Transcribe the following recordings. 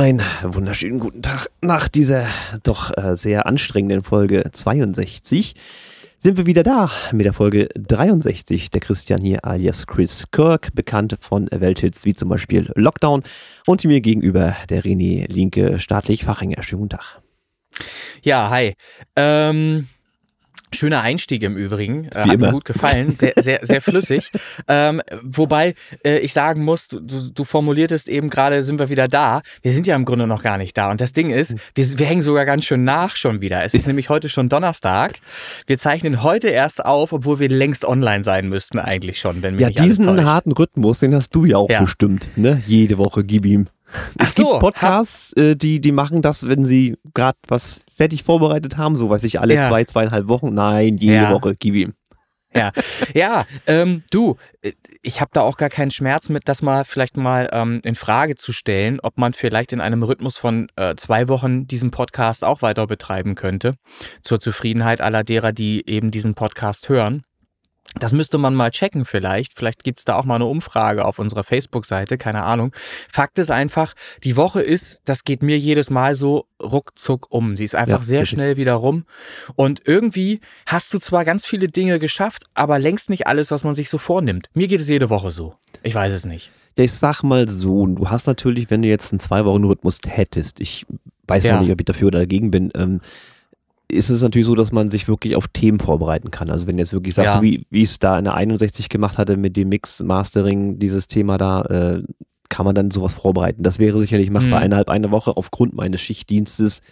Einen wunderschönen guten Tag. Nach dieser doch sehr anstrengenden Folge 62 sind wir wieder da mit der Folge 63. Der Christian hier alias Chris Kirk, bekannt von Welthits wie zum Beispiel Lockdown, und mir gegenüber der René Linke, staatlich Fachringer. Schönen guten Tag. Ja, hi. Schöner Einstieg im Übrigen, hat mir gut gefallen, sehr, sehr, sehr flüssig. Wobei ich sagen muss, du formuliertest eben gerade, sind wir wieder da. Wir sind ja im Grunde noch gar nicht da. Und das Ding ist, wir hängen sogar ganz schön nach schon wieder. Es ist nämlich heute schon Donnerstag. Wir zeichnen heute erst auf, obwohl wir längst online sein müssten eigentlich schon, wenn wir nicht alles täuscht. Ja, diesen harten Rhythmus, den hast du ja auch bestimmt, ne? Jede Woche, gib ihm. Es gibt Podcasts, die machen das, wenn sie gerade was fertig vorbereitet haben, so weiß ich, alle 2,5 Wochen. Nein, jede Woche, gib ihm. Ja, ja, du, ich habe da auch gar keinen Schmerz mit, das mal vielleicht mal in Frage zu stellen, ob man vielleicht in einem Rhythmus von 2 Wochen diesen Podcast auch weiter betreiben könnte, zur Zufriedenheit aller derer, die eben diesen Podcast hören. Das müsste man mal checken vielleicht. Vielleicht gibt es da auch mal eine Umfrage auf unserer Facebook-Seite, keine Ahnung. Fakt ist einfach, die Woche ist, das geht mir jedes Mal so ruckzuck um. Sie ist einfach sehr schnell wieder rum. Und irgendwie hast du zwar ganz viele Dinge geschafft, aber längst nicht alles, was man sich so vornimmt. Mir geht es jede Woche so. Ich weiß es nicht. Ja, ich sag mal so, du hast natürlich, wenn du jetzt einen 2-Wochen-Rhythmus hättest, ich weiß ja nicht, ob ich dafür oder dagegen bin, ist es natürlich so, dass man sich wirklich auf Themen vorbereiten kann. Also wenn du jetzt wirklich sagst, wie ich es da in der 61 gemacht hatte mit dem Mix-Mastering, dieses Thema da, kann man dann sowas vorbereiten. Das wäre sicherlich machbar. Innerhalb einer Woche aufgrund meines Schichtdienstes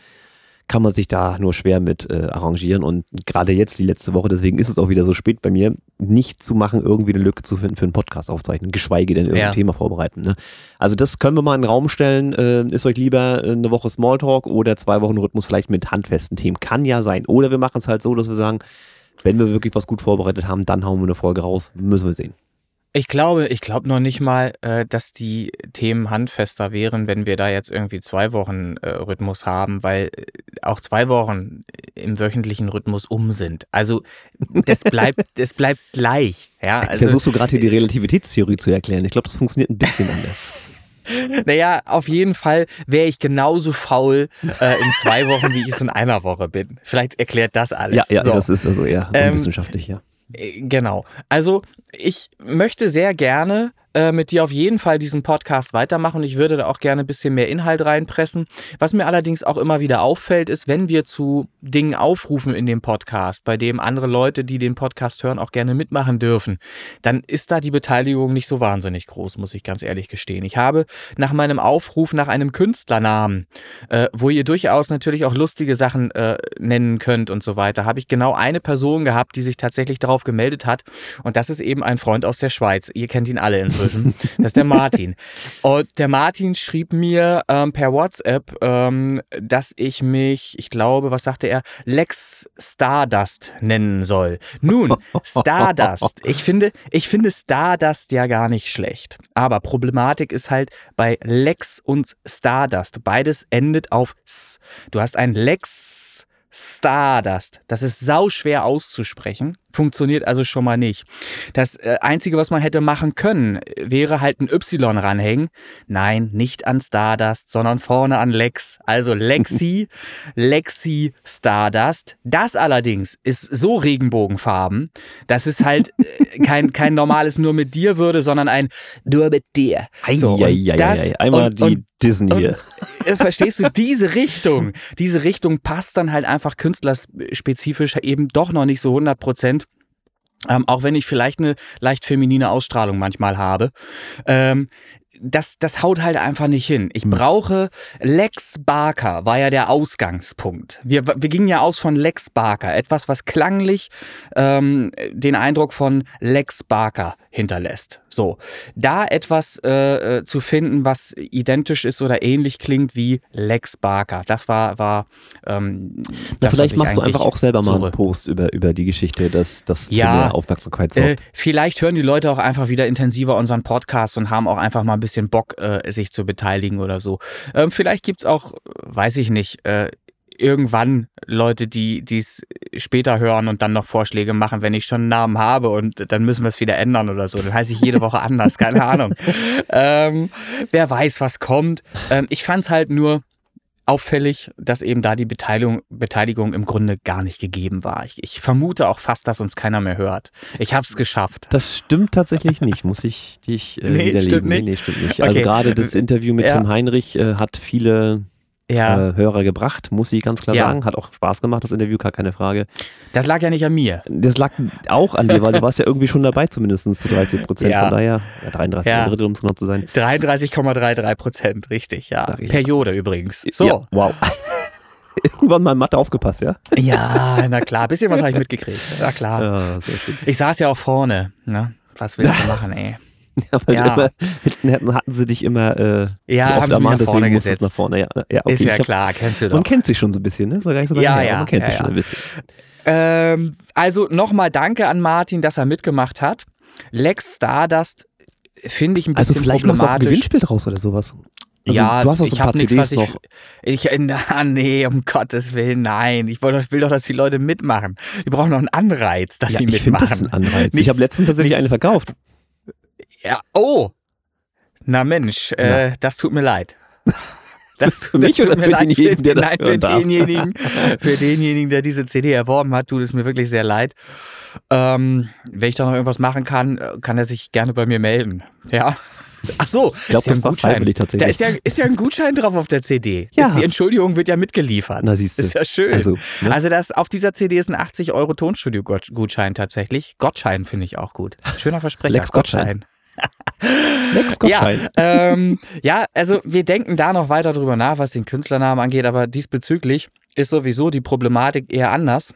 kann man sich da nur schwer mit arrangieren. Und gerade jetzt, die letzte Woche, deswegen ist es auch wieder so spät bei mir, nicht zu machen, irgendwie eine Lücke zu finden für einen Podcast aufzeichnen, geschweige denn irgendein Thema vorbereiten. Ne? Also das können wir mal in den Raum stellen. Ist euch lieber eine Woche Smalltalk oder 2 Wochen Rhythmus vielleicht mit handfesten Themen? Kann ja sein. Oder wir machen es halt so, dass wir sagen, wenn wir wirklich was gut vorbereitet haben, dann hauen wir eine Folge raus. Müssen wir sehen. Ich glaube noch nicht mal, dass die Themen handfester wären, wenn wir da jetzt irgendwie 2 Wochen Rhythmus haben, weil auch 2 Wochen im wöchentlichen Rhythmus um sind. Also das bleibt, das bleibt gleich. Ja, also, versuchst du gerade hier die Relativitätstheorie zu erklären. Ich glaube, das funktioniert ein bisschen anders. Naja, auf jeden Fall wäre ich genauso faul in 2 Wochen, wie ich es in einer Woche bin. Vielleicht erklärt das alles. Ja, so. Das ist also eher wissenschaftlich, ja. Genau. Also ich möchte sehr gerne mit dir auf jeden Fall diesen Podcast weitermachen. Ich würde da auch gerne ein bisschen mehr Inhalt reinpressen. Was mir allerdings auch immer wieder auffällt, ist, wenn wir zu Dingen aufrufen in dem Podcast, bei dem andere Leute, die den Podcast hören, auch gerne mitmachen dürfen, dann ist da die Beteiligung nicht so wahnsinnig groß, muss ich ganz ehrlich gestehen. Ich habe nach meinem Aufruf nach einem Künstlernamen, wo ihr durchaus natürlich auch lustige Sachen nennen könnt und so weiter, habe ich genau eine Person gehabt, die sich tatsächlich darauf gemeldet hat. Und das ist eben ein Freund aus der Schweiz. Ihr kennt ihn alle inzwischen. Das ist der Martin. Und der Martin schrieb mir per WhatsApp, dass ich mich, ich glaube, was sagte er, Lex Stardust nennen soll. Nun, Stardust. Ich finde Stardust ja gar nicht schlecht. Aber Problematik ist halt bei Lex und Stardust. Beides endet auf S. Du hast ein Lex Stardust. Das ist sauschwer auszusprechen. Funktioniert also schon mal nicht. Das Einzige, was man hätte machen können, wäre halt ein Y ranhängen. Nein, nicht an Stardust, sondern vorne an Lex. Also Lexi, Lexi Stardust. Das allerdings ist so regenbogenfarben, dass es halt kein normales Nur mit dir würde, sondern ein Nur mit dir. So, einmal die Disney hier. Verstehst du, diese Richtung? Diese Richtung passt dann halt einfach künstlerspezifisch eben doch noch nicht so 100%. Auch wenn ich vielleicht eine leicht feminine Ausstrahlung manchmal habe. Das haut halt einfach nicht hin. Ich brauche Lex Barker, war ja der Ausgangspunkt. Wir gingen ja aus von Lex Barker. Etwas, was klanglich den Eindruck von Lex Barker hinterlässt. So, da etwas zu finden, was identisch ist oder ähnlich klingt wie Lex Barker. Das war das, vielleicht machst du einfach auch selber mal einen Post über die Geschichte, dass das für Aufmerksamkeit sorgt. Vielleicht hören die Leute auch einfach wieder intensiver unseren Podcast und haben auch einfach mal ein bisschen Bock, sich zu beteiligen oder so. Vielleicht gibt es auch, weiß ich nicht, irgendwann Leute, die es später hören und dann noch Vorschläge machen, wenn ich schon einen Namen habe und dann müssen wir es wieder ändern oder so. Dann heiße ich jede Woche anders, keine Ahnung. Wer weiß, was kommt. Ich fand es halt nur auffällig, dass eben da die Beteiligung im Grunde gar nicht gegeben war. Ich vermute auch fast, dass uns keiner mehr hört. Ich habe es geschafft. Das stimmt tatsächlich nicht, muss ich dich widerlegen. Stimmt nicht. Nee, stimmt nicht. Okay. Also gerade das Interview mit Tim Heinrich hat viele Hörer gebracht, muss ich ganz klar sagen. Hat auch Spaß gemacht, das Interview, gar keine Frage. Das lag ja nicht an mir. Das lag auch an dir, weil du warst ja irgendwie schon dabei, zumindest zu 30%. Ja. Von daher, 33,3%, um es genau zu sein. 33,33%, richtig, ja. Periode übrigens. So. Ja, wow. Irgendwann mal Mathe aufgepasst, ja? Ja, na klar. Bisschen was habe ich mitgekriegt. Na klar. Ja, sehr schön. Ich saß ja auch vorne. Ne? Was willst du machen, ey? Ja, weil immer, hinten hatten sie dich immer haben sie mich nach vorne gesetzt. Nach vorne. Ja, okay. Ist ja klar, kennst du doch. Man kennt sich schon so ein bisschen, ne? So gar nicht so lange her, man kennt sich schon ein bisschen. Also nochmal danke an Martin, dass er mitgemacht hat. Lex Stardust finde ich ein bisschen problematisch. Also vielleicht machst du auch ein Gewinnspiel draus oder sowas. Also ja, du hast auch so ein paar CDs nichts, noch. Nee, um Gottes Willen, nein. Ich will doch, dass die Leute mitmachen. Die brauchen noch einen Anreiz, dass sie mitmachen. Ich finde das einen Anreiz. Ich habe letztens tatsächlich eine verkauft. Ja, oh! Na Mensch, das tut mir leid. Für denjenigen, der diese CD erworben hat, tut es mir wirklich sehr leid. Wenn ich da noch irgendwas machen kann, kann er sich gerne bei mir melden. Ja. Ach so, ich glaub, das war freiwillig tatsächlich. Da ist ja ein Gutschein drauf auf der CD. Ja. Die Entschuldigung wird ja mitgeliefert. Na, siehst du. Ist ja schön. Also das, auf dieser CD ist ein 80€ Tonstudio-Gutschein tatsächlich. Gottschein finde ich auch gut. Schöner Versprecher. Lex Gottschein. Lex Gottschein. Also wir denken da noch weiter drüber nach, was den Künstlernamen angeht, aber diesbezüglich ist sowieso die Problematik eher anders.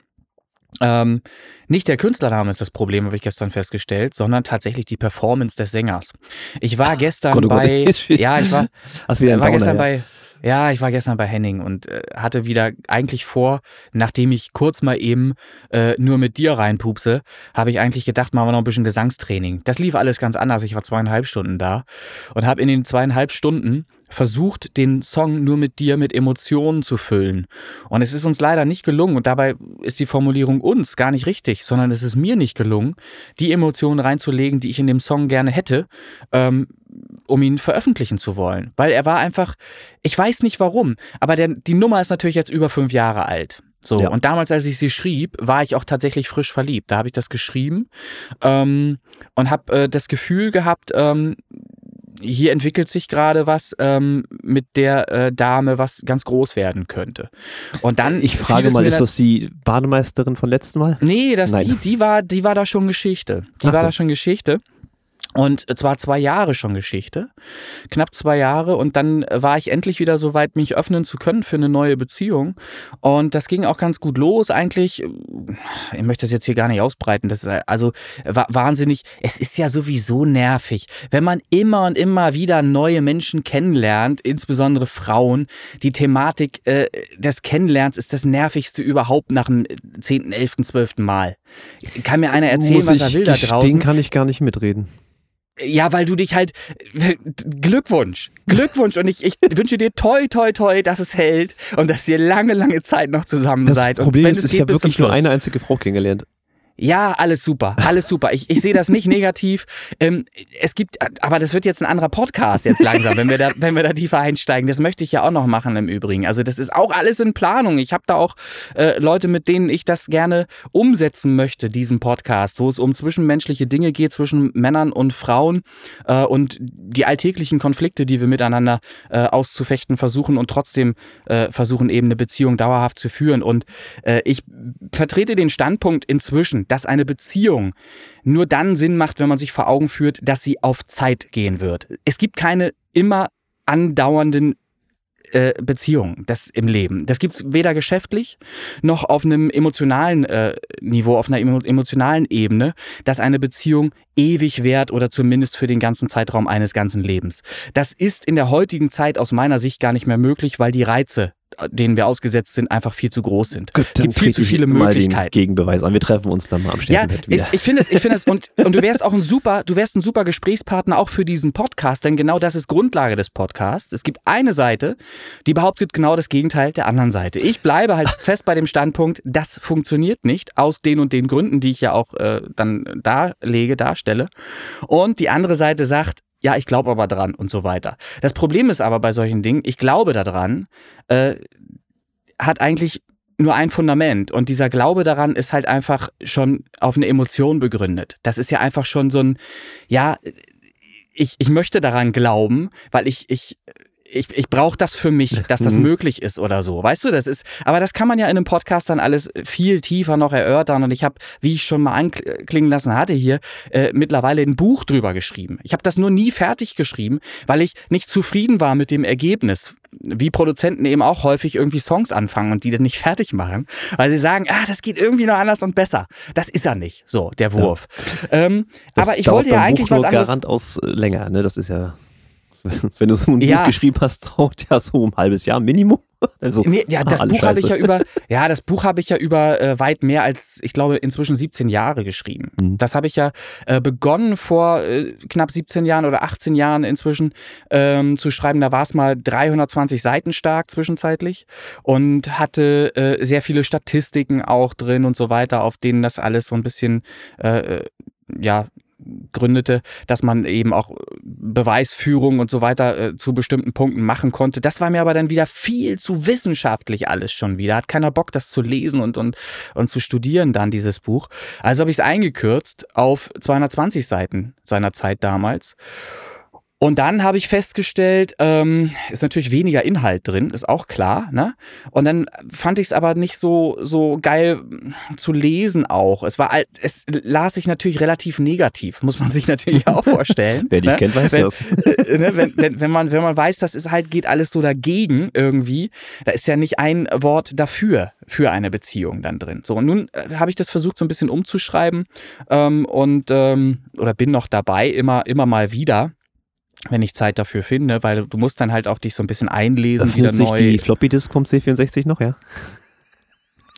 Nicht der Künstlername ist das Problem, habe ich gestern festgestellt, sondern tatsächlich die Performance des Sängers. Ich war gestern ich war gestern bei Henning und hatte wieder eigentlich vor, nachdem ich kurz mal eben nur mit dir reinpupse, habe ich eigentlich gedacht, machen wir noch ein bisschen Gesangstraining. Das lief alles ganz anders. Ich war 2,5 Stunden da und habe in den 2,5 Stunden versucht, den Song nur mit dir mit Emotionen zu füllen. Und es ist uns leider nicht gelungen und dabei ist die Formulierung uns gar nicht richtig, sondern es ist mir nicht gelungen, die Emotionen reinzulegen, die ich in dem Song gerne hätte, um ihn veröffentlichen zu wollen. Weil er war einfach, ich weiß nicht warum, aber die Nummer ist natürlich jetzt über 5 Jahre alt. So, ja. Und damals, als ich sie schrieb, war ich auch tatsächlich frisch verliebt. Da habe ich das geschrieben und habe das Gefühl gehabt, hier entwickelt sich gerade was mit der Dame, was ganz groß werden könnte. Und dann ich frage mal, ist das die Bademeisterin von letzten Mal? Nee, die war da schon Geschichte. Und zwar 2 Jahre schon Geschichte, knapp 2 Jahre und dann war ich endlich wieder so weit, mich öffnen zu können für eine neue Beziehung und das ging auch ganz gut los eigentlich, ich möchte das jetzt hier gar nicht ausbreiten, das ist also wahnsinnig, es ist ja sowieso nervig, wenn man immer und immer wieder neue Menschen kennenlernt, insbesondere Frauen, die Thematik des Kennenlernens ist das nervigste überhaupt nach dem 10., 11., 12. Mal. Kann mir einer erzählen, was er will da draußen? Den kann ich gar nicht mitreden. Ja, weil du dich halt, Glückwunsch und ich wünsche dir toi, toi, toi, dass es hält und dass ihr lange, lange Zeit noch zusammen seid. Das Problem ist, ich habe wirklich nur eine einzige Frau kennengelernt. Ja, alles super. Ich sehe das nicht negativ. Es gibt, aber das wird jetzt ein anderer Podcast jetzt langsam, wenn wir da tiefer einsteigen. Das möchte ich ja auch noch machen im Übrigen. Also das ist auch alles in Planung. Ich habe da auch Leute, mit denen ich das gerne umsetzen möchte, diesen Podcast, wo es um zwischenmenschliche Dinge geht, zwischen Männern und Frauen und die alltäglichen Konflikte, die wir miteinander auszufechten versuchen und trotzdem versuchen, eben eine Beziehung dauerhaft zu führen. Und ich vertrete den Standpunkt inzwischen, dass eine Beziehung nur dann Sinn macht, wenn man sich vor Augen führt, dass sie auf Zeit gehen wird. Es gibt keine immer andauernden Beziehungen im Leben. Das gibt es weder geschäftlich noch auf einem emotionalen Niveau, auf einer emotionalen Ebene, dass eine Beziehung ewig währt oder zumindest für den ganzen Zeitraum eines ganzen Lebens. Das ist in der heutigen Zeit aus meiner Sicht gar nicht mehr möglich, weil die Reize denen wir ausgesetzt sind, einfach viel zu groß sind. Gut, es gibt viel zu viele Möglichkeiten. Mal den Gegenbeweis an. Wir treffen uns dann mal am Sternenbett wieder. Ich finde es und du wärst auch ein super Gesprächspartner auch für diesen Podcast, denn genau das ist Grundlage des Podcasts. Es gibt eine Seite, die behauptet genau das Gegenteil der anderen Seite. Ich bleibe halt fest bei dem Standpunkt, das funktioniert nicht, aus den und den Gründen, die ich ja auch dann darstelle. Und die andere Seite sagt, ja, ich glaube aber dran und so weiter. Das Problem ist aber bei solchen Dingen, ich glaube daran, hat eigentlich nur ein Fundament. Und dieser Glaube daran ist halt einfach schon auf eine Emotion begründet. Das ist ja einfach schon so ein, ja, ich möchte daran glauben, weil ich brauche das für mich, dass das möglich ist oder so. Weißt du, das ist, aber das kann man ja in einem Podcast dann alles viel tiefer noch erörtern. Und ich habe, wie ich schon mal anklingen lassen hatte hier, mittlerweile ein Buch drüber geschrieben. Ich habe das nur nie fertig geschrieben, weil ich nicht zufrieden war mit dem Ergebnis. Wie Produzenten eben auch häufig irgendwie Songs anfangen und die dann nicht fertig machen, weil sie sagen, das geht irgendwie noch anders und besser. Das ist ja nicht so, der Wurf. Ja. Aber ich wollte ja eigentlich was anderes. Das dauert beim Buch nur garant länger, ne? Das ist ja... Wenn du so ein Buch geschrieben hast, dauert ja so ein halbes Jahr Minimum. Also, das Buch habe ich ja über weit mehr als, ich glaube, inzwischen 17 Jahre geschrieben. Mhm. Das habe ich ja begonnen vor knapp 17 Jahren oder 18 Jahren inzwischen zu schreiben. Da war es mal 320 Seiten stark zwischenzeitlich und hatte sehr viele Statistiken auch drin und so weiter, auf denen das alles so ein bisschen, gründete, dass man eben auch Beweisführung und so weiter zu bestimmten Punkten machen konnte. Das war mir aber dann wieder viel zu wissenschaftlich alles schon wieder. Hat keiner Bock, das zu lesen und zu studieren dann, dieses Buch. Also habe ich es eingekürzt auf 220 Seiten seiner Zeit damals. Und dann habe ich festgestellt, ist natürlich weniger Inhalt drin, ist auch klar, ne? Und dann fand ich es aber nicht so geil zu lesen auch. Es las sich natürlich relativ negativ, muss man sich natürlich auch vorstellen. Wer dich kennt, weiß das. Wenn man weiß, das ist halt, geht alles so dagegen irgendwie, da ist ja nicht ein Wort dafür, für eine Beziehung dann drin. So, und nun habe ich das versucht, so ein bisschen umzuschreiben, oder bin noch dabei, immer mal wieder, wenn ich Zeit dafür finde, weil du musst dann halt auch dich so ein bisschen einlesen, wieder neu. Die Floppy Disk kommt C64 noch, ja?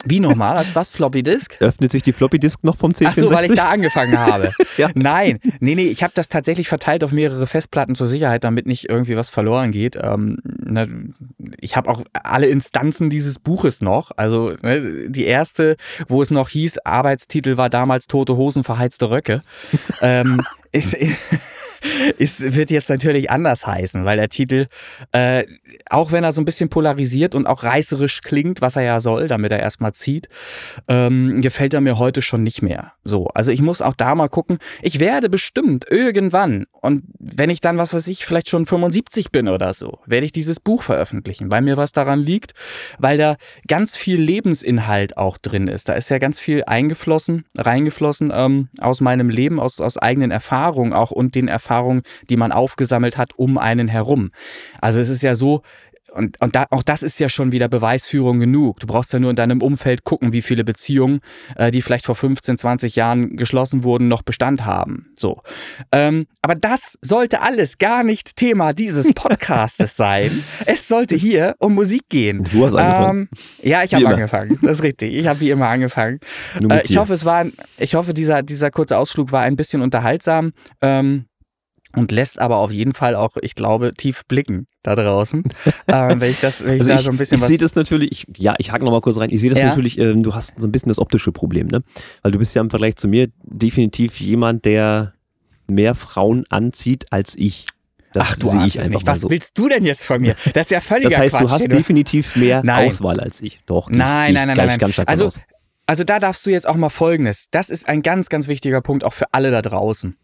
Wie nochmal? Was Floppy Disk? Öffnet sich die Floppy Disk noch vom C64? Ach so, weil ich da angefangen habe. Ja. Nein, ich habe das tatsächlich verteilt auf mehrere Festplatten zur Sicherheit, damit nicht irgendwie was verloren geht. Ich habe auch alle Instanzen dieses Buches noch. Also die erste, wo es noch hieß, Arbeitstitel war damals Tote Hosen, verheizte Röcke. Es wird jetzt natürlich anders heißen, weil der Titel, auch wenn er so ein bisschen polarisiert und auch reißerisch klingt, was er ja soll, damit er erstmal zieht, gefällt er mir heute schon nicht mehr. So, also ich muss auch da mal gucken. Ich werde bestimmt irgendwann, und wenn ich dann, vielleicht schon 75 bin oder so, werde ich dieses Buch veröffentlichen, weil mir was daran liegt, weil da ganz viel Lebensinhalt auch drin ist. Da ist ja ganz viel reingeflossen aus meinem Leben, aus eigenen Erfahrungen auch und den Erfahrungen, die man aufgesammelt hat, um einen herum. Also es ist ja so, und da, auch das ist ja schon wieder Beweisführung genug. Du brauchst ja nur in deinem Umfeld gucken, wie viele Beziehungen, die vielleicht vor 15, 20 Jahren geschlossen wurden, noch Bestand haben. So. Aber das sollte alles gar nicht Thema dieses Podcastes sein. Es sollte hier um Musik gehen. Du hast angefangen. Ich habe angefangen. Das ist richtig. Ich habe wie immer angefangen. Ich hoffe, dieser kurze Ausflug war ein bisschen unterhaltsam. Und lässt aber auf jeden Fall auch, ich glaube, tief blicken da draußen. Ich hake nochmal kurz rein. Ich sehe das natürlich, du hast so ein bisschen das optische Problem, ne? Weil du bist ja im Vergleich zu mir definitiv jemand, der mehr Frauen anzieht als ich. Das Ach, du sehe ich einfach Was so. Willst du denn jetzt von mir? Das ist ja völliger Quatsch. Das heißt, Quatsch, du hast definitiv mehr Auswahl als ich. Doch. Nein. Ganz stark raus. Also da darfst du jetzt auch mal Folgendes. Das ist ein ganz, ganz wichtiger Punkt auch für alle da draußen.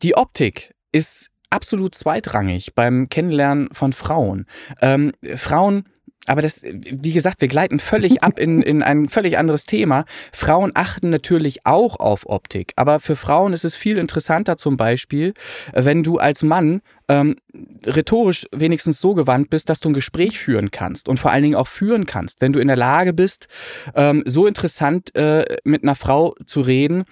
Die Optik ist absolut zweitrangig beim Kennenlernen von Frauen. Aber das, wie gesagt, wir gleiten völlig ab in ein völlig anderes Thema. Frauen achten natürlich auch auf Optik, aber für Frauen ist es viel interessanter zum Beispiel, wenn du als Mann rhetorisch wenigstens so gewandt bist, dass du ein Gespräch führen kannst und vor allen Dingen auch führen kannst. Wenn du in der Lage bist, so interessant mit einer Frau zu reden,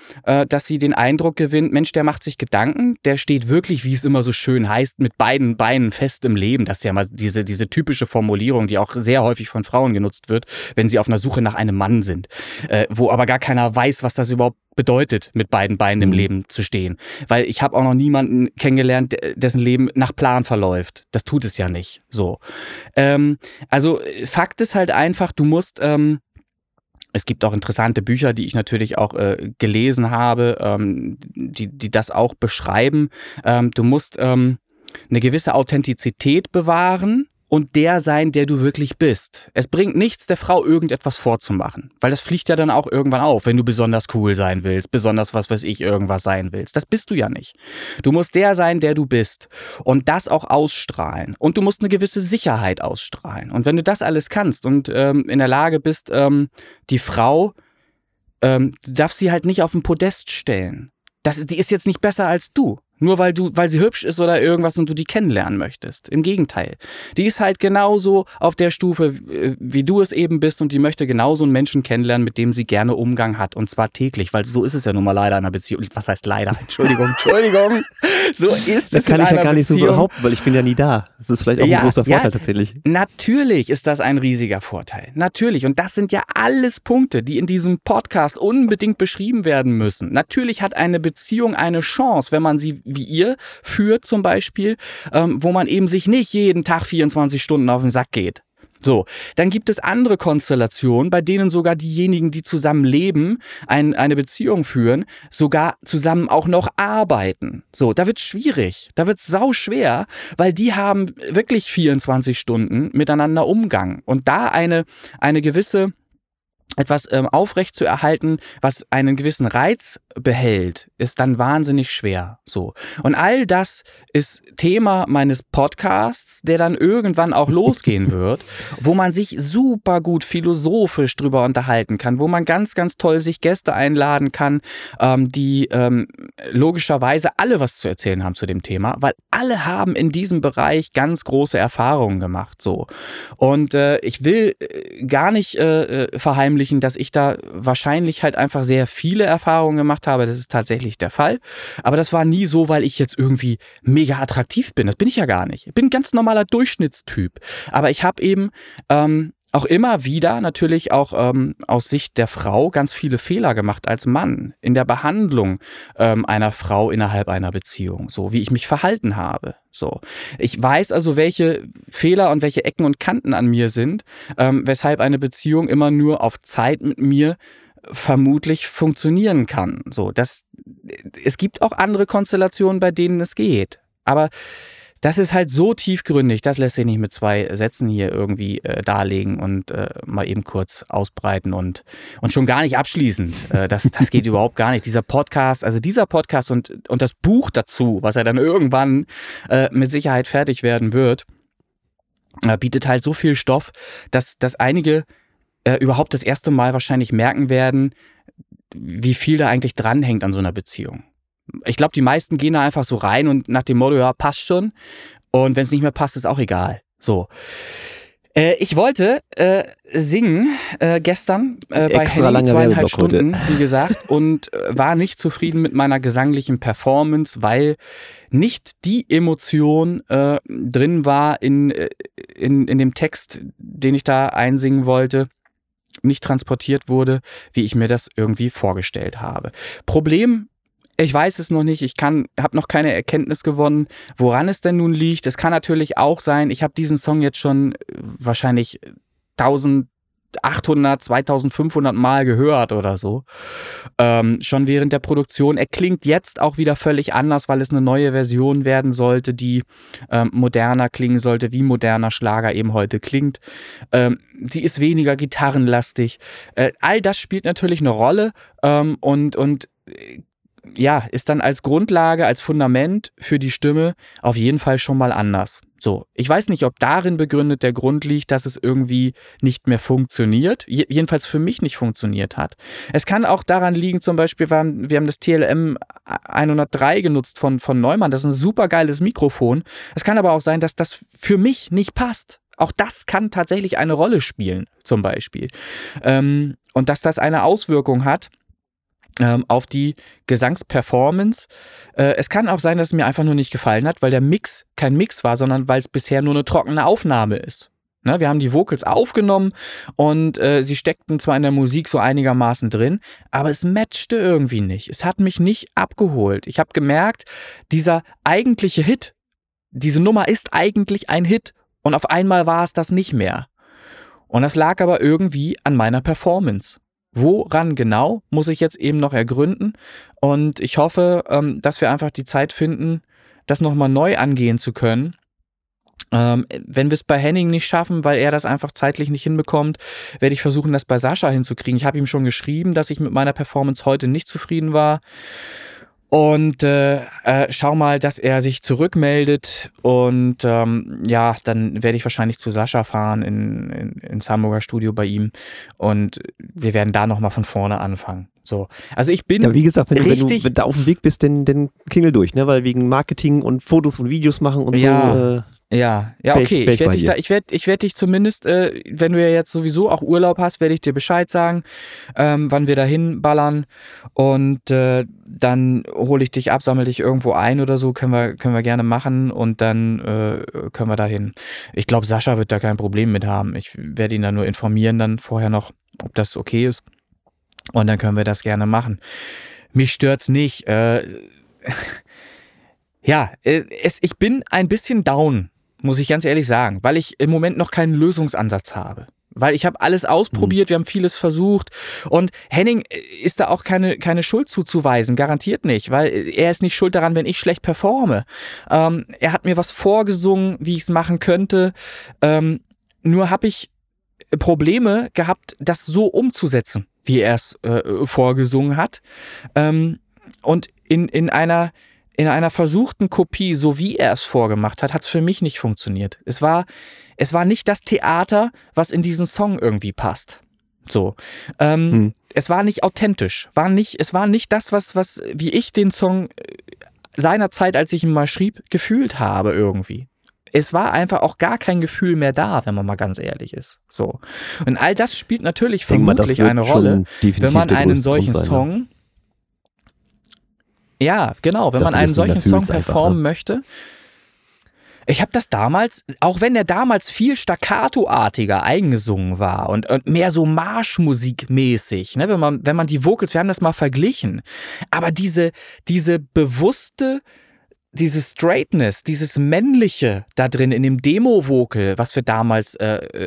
dass sie den Eindruck gewinnt, Mensch, der macht sich Gedanken, der steht wirklich, wie es immer so schön heißt, mit beiden Beinen fest im Leben. Das ist ja mal diese typische Formulierung, die auch sehr häufig von Frauen genutzt wird, wenn sie auf einer Suche nach einem Mann sind, wo aber gar keiner weiß, was das überhaupt bedeutet, mit beiden Beinen im Leben zu stehen. Weil ich habe auch noch niemanden kennengelernt, dessen Leben nach Plan verläuft. Das tut es ja nicht. So. Also Fakt ist halt einfach, du musst... Es gibt auch interessante Bücher, die ich natürlich auch gelesen habe, die das auch beschreiben. Du musst eine gewisse Authentizität bewahren und der sein, der du wirklich bist. Es bringt nichts, der Frau irgendetwas vorzumachen, weil das fliegt ja dann auch irgendwann auf, wenn du besonders cool sein willst, besonders was weiß ich, irgendwas sein willst. Das bist du ja nicht. Du musst der sein, der du bist und das auch ausstrahlen. Und du musst eine gewisse Sicherheit ausstrahlen. Und wenn du das alles kannst und in der Lage bist, die Frau, du darfst sie halt nicht auf den Podest stellen. Die ist jetzt nicht besser als du. Nur weil sie hübsch ist oder irgendwas und du die kennenlernen möchtest. Im Gegenteil. Die ist halt genauso auf der Stufe, wie du es eben bist, und die möchte genauso einen Menschen kennenlernen, mit dem sie gerne Umgang hat. Und zwar täglich, weil so ist es ja nun mal leider in einer Beziehung. Was heißt leider? Entschuldigung. So ist das es in einer Beziehung. Das kann ich ja gar nicht so behaupten, weil ich bin ja nie da. Das ist vielleicht auch ein großer Vorteil tatsächlich. Natürlich ist das ein riesiger Vorteil. Natürlich. Und das sind ja alles Punkte, die in diesem Podcast unbedingt beschrieben werden müssen. Natürlich hat eine Beziehung eine Chance, wenn man sie wie ihr führt zum Beispiel, wo man eben sich nicht jeden Tag 24 Stunden auf den Sack geht. So, dann gibt es andere Konstellationen, bei denen sogar diejenigen, die zusammen leben, eine Beziehung führen, sogar zusammen auch noch arbeiten. So, da wird's schwierig, da wird's sauschwer, weil die haben wirklich 24 Stunden miteinander Umgang. Und da eine gewisse... etwas aufrecht zu erhalten, was einen gewissen Reiz behält, ist dann wahnsinnig schwer. So. Und all das ist Thema meines Podcasts, der dann irgendwann auch losgehen wird, wo man sich super gut philosophisch drüber unterhalten kann, wo man ganz, ganz toll sich Gäste einladen kann, die logischerweise alle was zu erzählen haben zu dem Thema, weil alle haben in diesem Bereich ganz große Erfahrungen gemacht. So. Und ich will gar nicht verheimlichen, dass ich da wahrscheinlich halt einfach sehr viele Erfahrungen gemacht habe. Das ist tatsächlich der Fall. Aber das war nie so, weil ich jetzt irgendwie mega attraktiv bin. Das bin ich ja gar nicht. Ich bin ein ganz normaler Durchschnittstyp. Aber ich habe eben auch immer wieder natürlich auch aus Sicht der Frau ganz viele Fehler gemacht als Mann in der Behandlung einer Frau innerhalb einer Beziehung, so wie ich mich verhalten habe. So. Ich weiß also, welche Fehler und welche Ecken und Kanten an mir sind, weshalb eine Beziehung immer nur auf Zeit mit mir vermutlich funktionieren kann. So, es gibt auch andere Konstellationen, bei denen es geht, aber das ist halt so tiefgründig, das lässt sich nicht mit 2 Sätzen hier irgendwie darlegen und mal eben kurz ausbreiten und schon gar nicht abschließend. Das geht überhaupt gar nicht. Dieser Podcast und das Buch dazu, was er dann irgendwann mit Sicherheit fertig werden wird, bietet halt so viel Stoff, dass einige überhaupt das erste Mal wahrscheinlich merken werden, wie viel da eigentlich dranhängt an so einer Beziehung. Ich glaube, die meisten gehen da einfach so rein und nach dem Motto, ja, passt schon. Und wenn es nicht mehr passt, ist auch egal. So. Ich wollte singen gestern bei Henning 2,5 Stunden, wie gesagt, und war nicht zufrieden mit meiner gesanglichen Performance, weil nicht die Emotion drin war in dem Text, den ich da einsingen wollte, nicht transportiert wurde, wie ich mir das irgendwie vorgestellt habe. Problem: Ich weiß es noch nicht, habe noch keine Erkenntnis gewonnen, woran es denn nun liegt. Es kann natürlich auch sein, ich habe diesen Song jetzt schon wahrscheinlich 1800, 2500 Mal gehört oder so, schon während der Produktion. Er klingt jetzt auch wieder völlig anders, weil es eine neue Version werden sollte, die moderner klingen sollte, wie moderner Schlager eben heute klingt. Sie ist weniger gitarrenlastig. All das spielt natürlich eine Rolle und ja, ist dann als Grundlage, als Fundament für die Stimme auf jeden Fall schon mal anders. So, ich weiß nicht, ob darin begründet der Grund liegt, dass es irgendwie nicht mehr funktioniert, jedenfalls für mich nicht funktioniert hat. Es kann auch daran liegen, zum Beispiel, wir haben das TLM 103 genutzt von Neumann, das ist ein super geiles Mikrofon. Es kann aber auch sein, dass das für mich nicht passt. Auch das kann tatsächlich eine Rolle spielen, zum Beispiel. Und dass das eine Auswirkung hat auf die Gesangsperformance. Es kann auch sein, dass es mir einfach nur nicht gefallen hat, weil der Mix kein Mix war, sondern weil es bisher nur eine trockene Aufnahme ist. Ne? Wir haben die Vocals aufgenommen und sie steckten zwar in der Musik so einigermaßen drin, aber es matchte irgendwie nicht. Es hat mich nicht abgeholt. Ich habe gemerkt, dieser eigentliche Hit, diese Nummer ist eigentlich ein Hit und auf einmal war es das nicht mehr. Und das lag aber irgendwie an meiner Performance. Woran genau, muss ich jetzt eben noch ergründen, und ich hoffe, dass wir einfach die Zeit finden, das nochmal neu angehen zu können. Wenn wir es bei Henning nicht schaffen, weil er das einfach zeitlich nicht hinbekommt, werde ich versuchen, das bei Sascha hinzukriegen. Ich habe ihm schon geschrieben, dass ich mit meiner Performance heute nicht zufrieden war, und schau mal, dass er sich zurückmeldet, und ja, dann werde ich wahrscheinlich zu Sascha fahren ins Hamburger Studio bei ihm, und wir werden da nochmal von vorne anfangen. So, also ich bin, ja, wie gesagt, wenn du da auf dem Weg bist, dann klingel durch, ne, weil wegen Marketing und Fotos und Videos machen und ja, so. Ja, okay. Ich werde dich zumindest, wenn du ja jetzt sowieso auch Urlaub hast, werde ich dir Bescheid sagen, wann wir da hinballern, und dann hole ich dich ab, sammle dich irgendwo ein oder so, können wir gerne machen, und dann können wir da hin. Ich glaube, Sascha wird da kein Problem mit haben. Ich werde ihn da nur informieren dann vorher noch, ob das okay ist, und dann können wir das gerne machen. Mich stört's nicht. Ja, ich bin ein bisschen down, muss ich ganz ehrlich sagen, weil ich im Moment noch keinen Lösungsansatz habe. Weil ich habe alles ausprobiert, wir haben vieles versucht, und Henning ist da auch keine Schuld zuzuweisen, garantiert nicht, weil er ist nicht schuld daran, wenn ich schlecht performe. Er hat mir was vorgesungen, wie ich es machen könnte, nur habe ich Probleme gehabt, das so umzusetzen, wie er es vorgesungen hat, und in einer versuchten Kopie, so wie er es vorgemacht hat, hat es für mich nicht funktioniert. Es war nicht das Theater, was in diesen Song irgendwie passt. So. Es war nicht authentisch. Es war nicht das, was wie ich den Song seinerzeit, als ich ihn mal schrieb, gefühlt habe irgendwie. Es war einfach auch gar kein Gefühl mehr da, wenn man mal ganz ehrlich ist. So. Und all das spielt natürlich vermutlich eine Rolle, wenn man einen solchen Song... Ja, genau, wenn man einen solchen Song performen möchte. Ich habe das damals, auch wenn er damals viel staccatoartiger eingesungen war und mehr so marschmusikmäßig, ne, wenn man die Vocals, wir haben das mal verglichen, aber diese bewusste, diese Straightness, dieses Männliche da drin in dem Demo-Vocal, was wir damals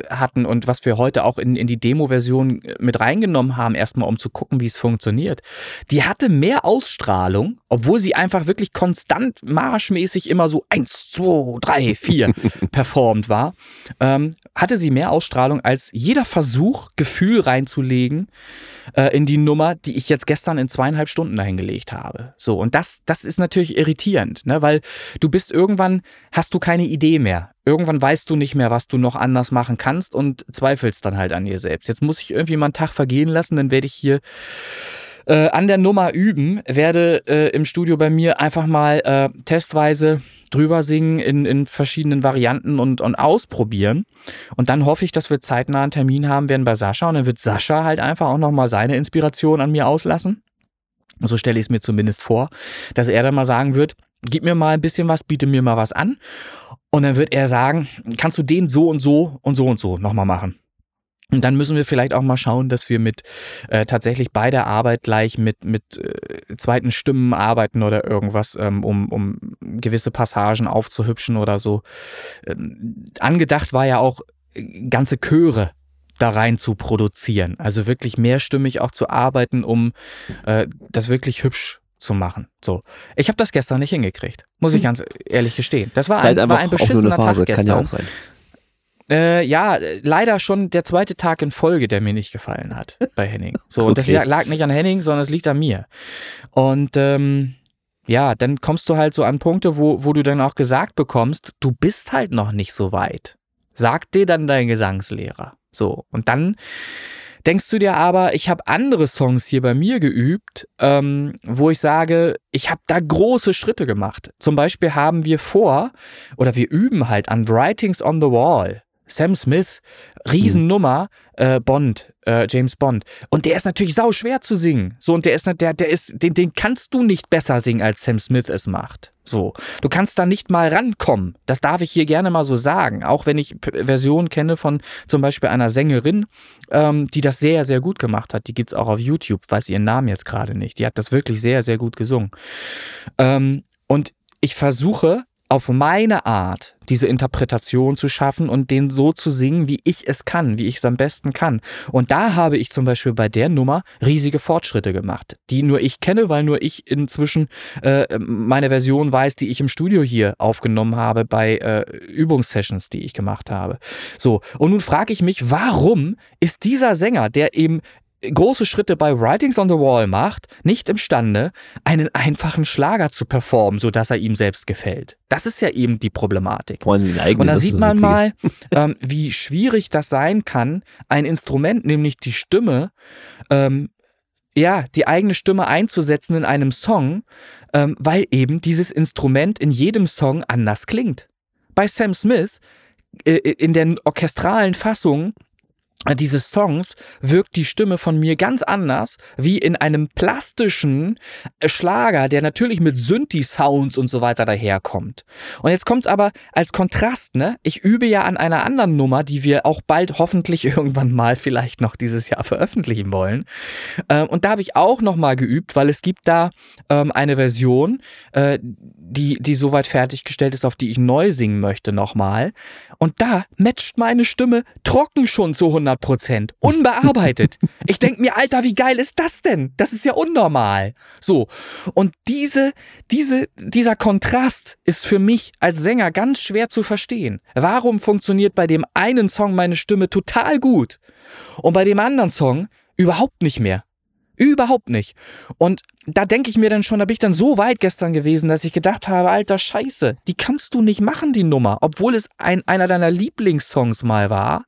hatten und was wir heute auch in die Demo-Version mit reingenommen haben, erstmal um zu gucken, wie es funktioniert, die hatte mehr Ausstrahlung, obwohl sie einfach wirklich konstant marschmäßig immer so 1, 2, 3, 4 performt war, hatte sie mehr Ausstrahlung als jeder Versuch, Gefühl reinzulegen in die Nummer, die ich jetzt gestern in 2,5 Stunden dahingelegt habe. So, und das ist natürlich irritierend, ne? Weil du bist irgendwann, hast du keine Idee mehr. Irgendwann weißt du nicht mehr, was du noch anders machen kannst, und zweifelst dann halt an dir selbst. Jetzt muss ich irgendwie mal einen Tag vergehen lassen, dann werde ich hier an der Nummer üben, werde im Studio bei mir einfach mal testweise drüber singen in verschiedenen Varianten und ausprobieren. Und dann hoffe ich, dass wir zeitnah einen Termin haben werden bei Sascha, und dann wird Sascha halt einfach auch nochmal seine Inspiration an mir auslassen. So stelle ich es mir zumindest vor, dass er dann mal sagen wird, gib mir mal ein bisschen was, biete mir mal was an. Und dann wird er sagen, kannst du den so und so und so und so nochmal machen. Und dann müssen wir vielleicht auch mal schauen, dass wir mit tatsächlich bei der Arbeit gleich mit zweiten Stimmen arbeiten oder irgendwas, um gewisse Passagen aufzuhübschen oder so. Angedacht war ja auch, ganze Chöre da rein zu produzieren. Also wirklich mehrstimmig auch zu arbeiten, um das wirklich hübsch zu machen. So, ich habe das gestern nicht hingekriegt, muss ich ganz ehrlich gestehen. Das war ein beschissener Tag gestern. Kann ja auch sein. Ja, leider schon der zweite Tag in Folge, der mir nicht gefallen hat bei Henning. So, okay. Und das lag nicht an Henning, sondern es liegt an mir. Und ja, dann kommst du halt so an Punkte, wo du dann auch gesagt bekommst, du bist halt noch nicht so weit. Sagt dir dann dein Gesangslehrer. So, und dann denkst du dir aber, ich habe andere Songs hier bei mir geübt, wo ich sage, ich habe da große Schritte gemacht. Zum Beispiel haben wir wir üben halt an Writings on the Wall. Sam Smith, Riesennummer, James Bond. Und der ist natürlich sau schwer zu singen. So, und den kannst du nicht besser singen, als Sam Smith es macht. So, du kannst da nicht mal rankommen. Das darf ich hier gerne mal so sagen. Auch wenn ich Versionen kenne von zum Beispiel einer Sängerin, die das sehr, sehr gut gemacht hat. Die gibt's auch auf YouTube, weiß ihren Namen jetzt gerade nicht. Die hat das wirklich sehr, sehr gut gesungen. Und ich versuche auf meine Art diese Interpretation zu schaffen und den so zu singen, wie ich es kann, wie ich es am besten kann. Und da habe ich zum Beispiel bei der Nummer riesige Fortschritte gemacht, die nur ich kenne, weil nur ich inzwischen meine Version weiß, die ich im Studio hier aufgenommen habe bei Übungssessions, die ich gemacht habe. So, und nun frage ich mich, warum ist dieser Sänger, der eben große Schritte bei Writings on the Wall macht, nicht imstande, einen einfachen Schlager zu performen, sodass er ihm selbst gefällt. Das ist ja eben die Problematik. Und da sieht man mal, wie schwierig das sein kann, ein Instrument, nämlich die Stimme, die eigene Stimme einzusetzen in einem Song, weil eben dieses Instrument in jedem Song anders klingt. Bei Sam Smith, in der orchestralen Fassung dieses Songs wirkt die Stimme von mir ganz anders wie in einem plastischen Schlager, der natürlich mit Synthi-Sounds und so weiter daherkommt. Und jetzt kommt's aber als Kontrast, ne? Ich übe ja an einer anderen Nummer, die wir auch bald hoffentlich irgendwann mal vielleicht noch dieses Jahr veröffentlichen wollen. Und da habe ich auch nochmal geübt, weil es gibt da eine Version, die soweit fertiggestellt ist, auf die ich neu singen möchte nochmal. Und da matcht meine Stimme trocken schon zu 100%. Unbearbeitet. Ich denke mir, Alter, wie geil ist das denn? Das ist ja unnormal. So. Und dieser Kontrast ist für mich als Sänger ganz schwer zu verstehen. Warum funktioniert bei dem einen Song meine Stimme total gut und bei dem anderen Song überhaupt nicht mehr? Überhaupt nicht. Und da denke ich mir dann schon, da bin ich dann so weit gestern gewesen, dass ich gedacht habe, alter Scheiße, die kannst du nicht machen, die Nummer. Obwohl es einer deiner Lieblingssongs mal war,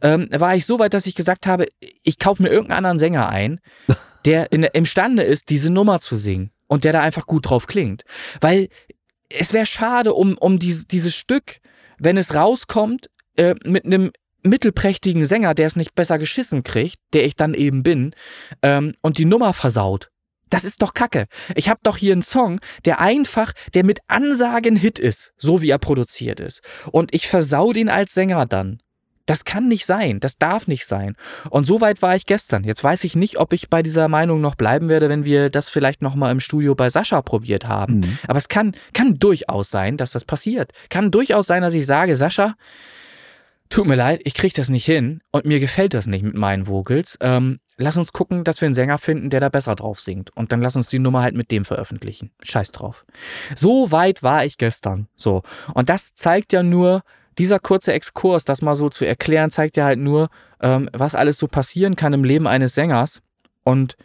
war ich so weit, dass ich gesagt habe, ich kaufe mir irgendeinen anderen Sänger ein, der imstande ist, diese Nummer zu singen und der da einfach gut drauf klingt. Weil es wäre schade, um dieses Stück, wenn es rauskommt, mit einem mittelprächtigen Sänger, der es nicht besser geschissen kriegt, der ich dann eben bin, und die Nummer versaut. Das ist doch Kacke. Ich habe doch hier einen Song, der mit Ansagen Hit ist, so wie er produziert ist. Und ich versau den als Sänger dann. Das kann nicht sein. Das darf nicht sein. Und so weit war ich gestern. Jetzt weiß ich nicht, ob ich bei dieser Meinung noch bleiben werde, wenn wir das vielleicht nochmal im Studio bei Sascha probiert haben. Mhm. Aber es kann durchaus sein, dass das passiert. Kann durchaus sein, dass ich sage, Sascha, tut mir leid, ich krieg das nicht hin und mir gefällt das nicht mit meinen Vocals. Lass uns gucken, dass wir einen Sänger finden, der da besser drauf singt. Und dann lass uns die Nummer halt mit dem veröffentlichen. Scheiß drauf. So weit war ich gestern. So. Und das zeigt ja nur, dieser kurze Exkurs, das mal so zu erklären, zeigt ja halt nur, was alles so passieren kann im Leben eines Sängers und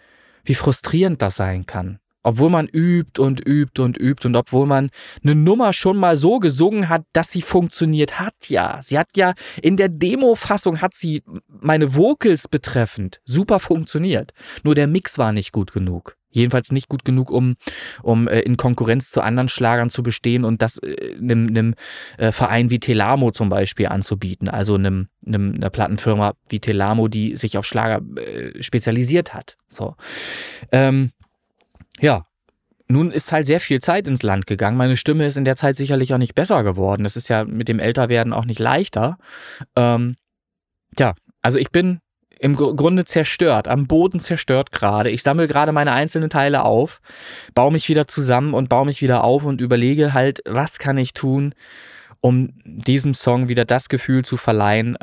wie frustrierend das sein kann. Obwohl man übt und übt und übt und obwohl man eine Nummer schon mal so gesungen hat, dass sie funktioniert hat, ja. Sie hat ja in der Demo-Fassung hat sie meine Vocals betreffend super funktioniert. Nur der Mix war nicht gut genug. Jedenfalls nicht gut genug, um in Konkurrenz zu anderen Schlagern zu bestehen und das einem Verein wie Telamo zum Beispiel anzubieten. Also einer Plattenfirma wie Telamo, die sich auf Schlager spezialisiert hat. So. Ja, nun ist halt sehr viel Zeit ins Land gegangen. Meine Stimme ist in der Zeit sicherlich auch nicht besser geworden. Das ist ja mit dem Älterwerden auch nicht leichter. Also ich bin im Grunde zerstört, am Boden zerstört gerade. Ich sammle gerade meine einzelnen Teile auf, baue mich wieder zusammen und baue mich wieder auf und überlege halt, was kann ich tun, um diesem Song wieder das Gefühl zu verleihen,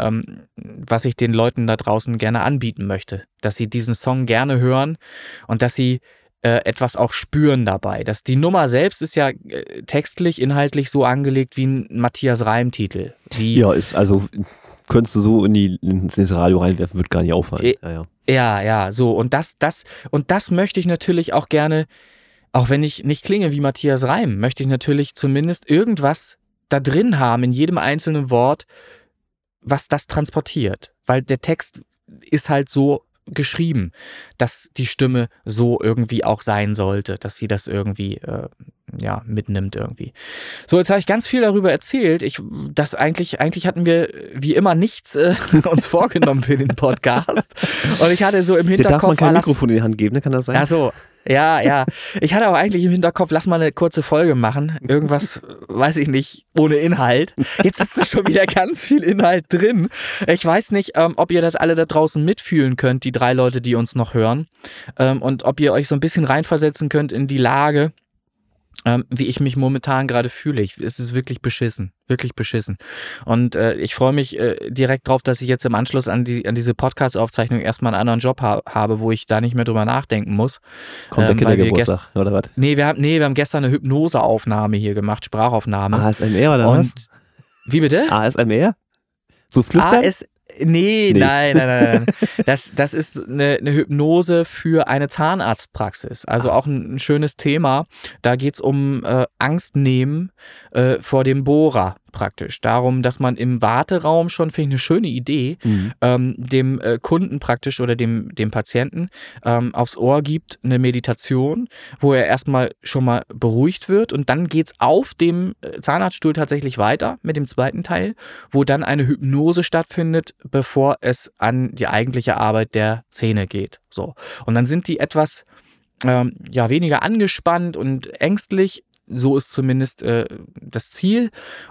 was ich den Leuten da draußen gerne anbieten möchte. Dass sie diesen Song gerne hören und dass sie etwas auch spüren dabei. Das, die Nummer selbst ist ja textlich, inhaltlich so angelegt wie ein Matthias Reim-Titel. Ja, ist also, könntest du so ins Radio reinwerfen, wird gar nicht auffallen. Ja, so. Und das möchte ich natürlich auch gerne, auch wenn ich nicht klinge wie Matthias Reim, möchte ich natürlich zumindest irgendwas da drin haben, in jedem einzelnen Wort, was das transportiert. Weil der Text ist halt so geschrieben, dass die Stimme so irgendwie auch sein sollte, dass sie das irgendwie mitnimmt irgendwie. So, jetzt habe ich ganz viel darüber erzählt. Eigentlich hatten wir wie immer nichts uns vorgenommen für den Podcast. Und ich hatte so im Hinterkopf... Der darf man kein Mikrofon in die Hand geben, ne? Kann das sein? Ach so. Ja. Ich hatte auch eigentlich im Hinterkopf, lass mal eine kurze Folge machen. Irgendwas, weiß ich nicht, ohne Inhalt. Jetzt ist da schon wieder ganz viel Inhalt drin. Ich weiß nicht, ob ihr das alle da draußen mitfühlen könnt, die 3 Leute, die uns noch hören. Und ob ihr euch so ein bisschen reinversetzen könnt in die Lage, wie ich mich momentan gerade fühle. Es ist wirklich beschissen. Wirklich beschissen. Und ich freue mich direkt drauf, dass ich jetzt im Anschluss an diese Podcast-Aufzeichnung erstmal einen anderen Job habe, wo ich da nicht mehr drüber nachdenken muss. Kommt der Kindergeburtstag, oder was? Nee, wir haben gestern eine Hypnoseaufnahme hier gemacht, Sprachaufnahme. ASMR oder was? Wie bitte? ASMR? So flüstern? Nein. Das ist eine Hypnose für eine Zahnarztpraxis. Also auch ein schönes Thema. Da geht es um Angst nehmen vor dem Bohrer praktisch. Darum, dass man im Warteraum schon, finde ich eine schöne Idee, dem Kunden praktisch oder dem Patienten aufs Ohr gibt, eine Meditation, wo er erstmal schon mal beruhigt wird. Und dann geht es auf dem Zahnarztstuhl tatsächlich weiter mit dem zweiten Teil, wo dann eine Hypnose stattfindet, bevor es an die eigentliche Arbeit der Zähne geht. So. Und dann sind die etwas weniger angespannt und ängstlich. So ist zumindest das Ziel.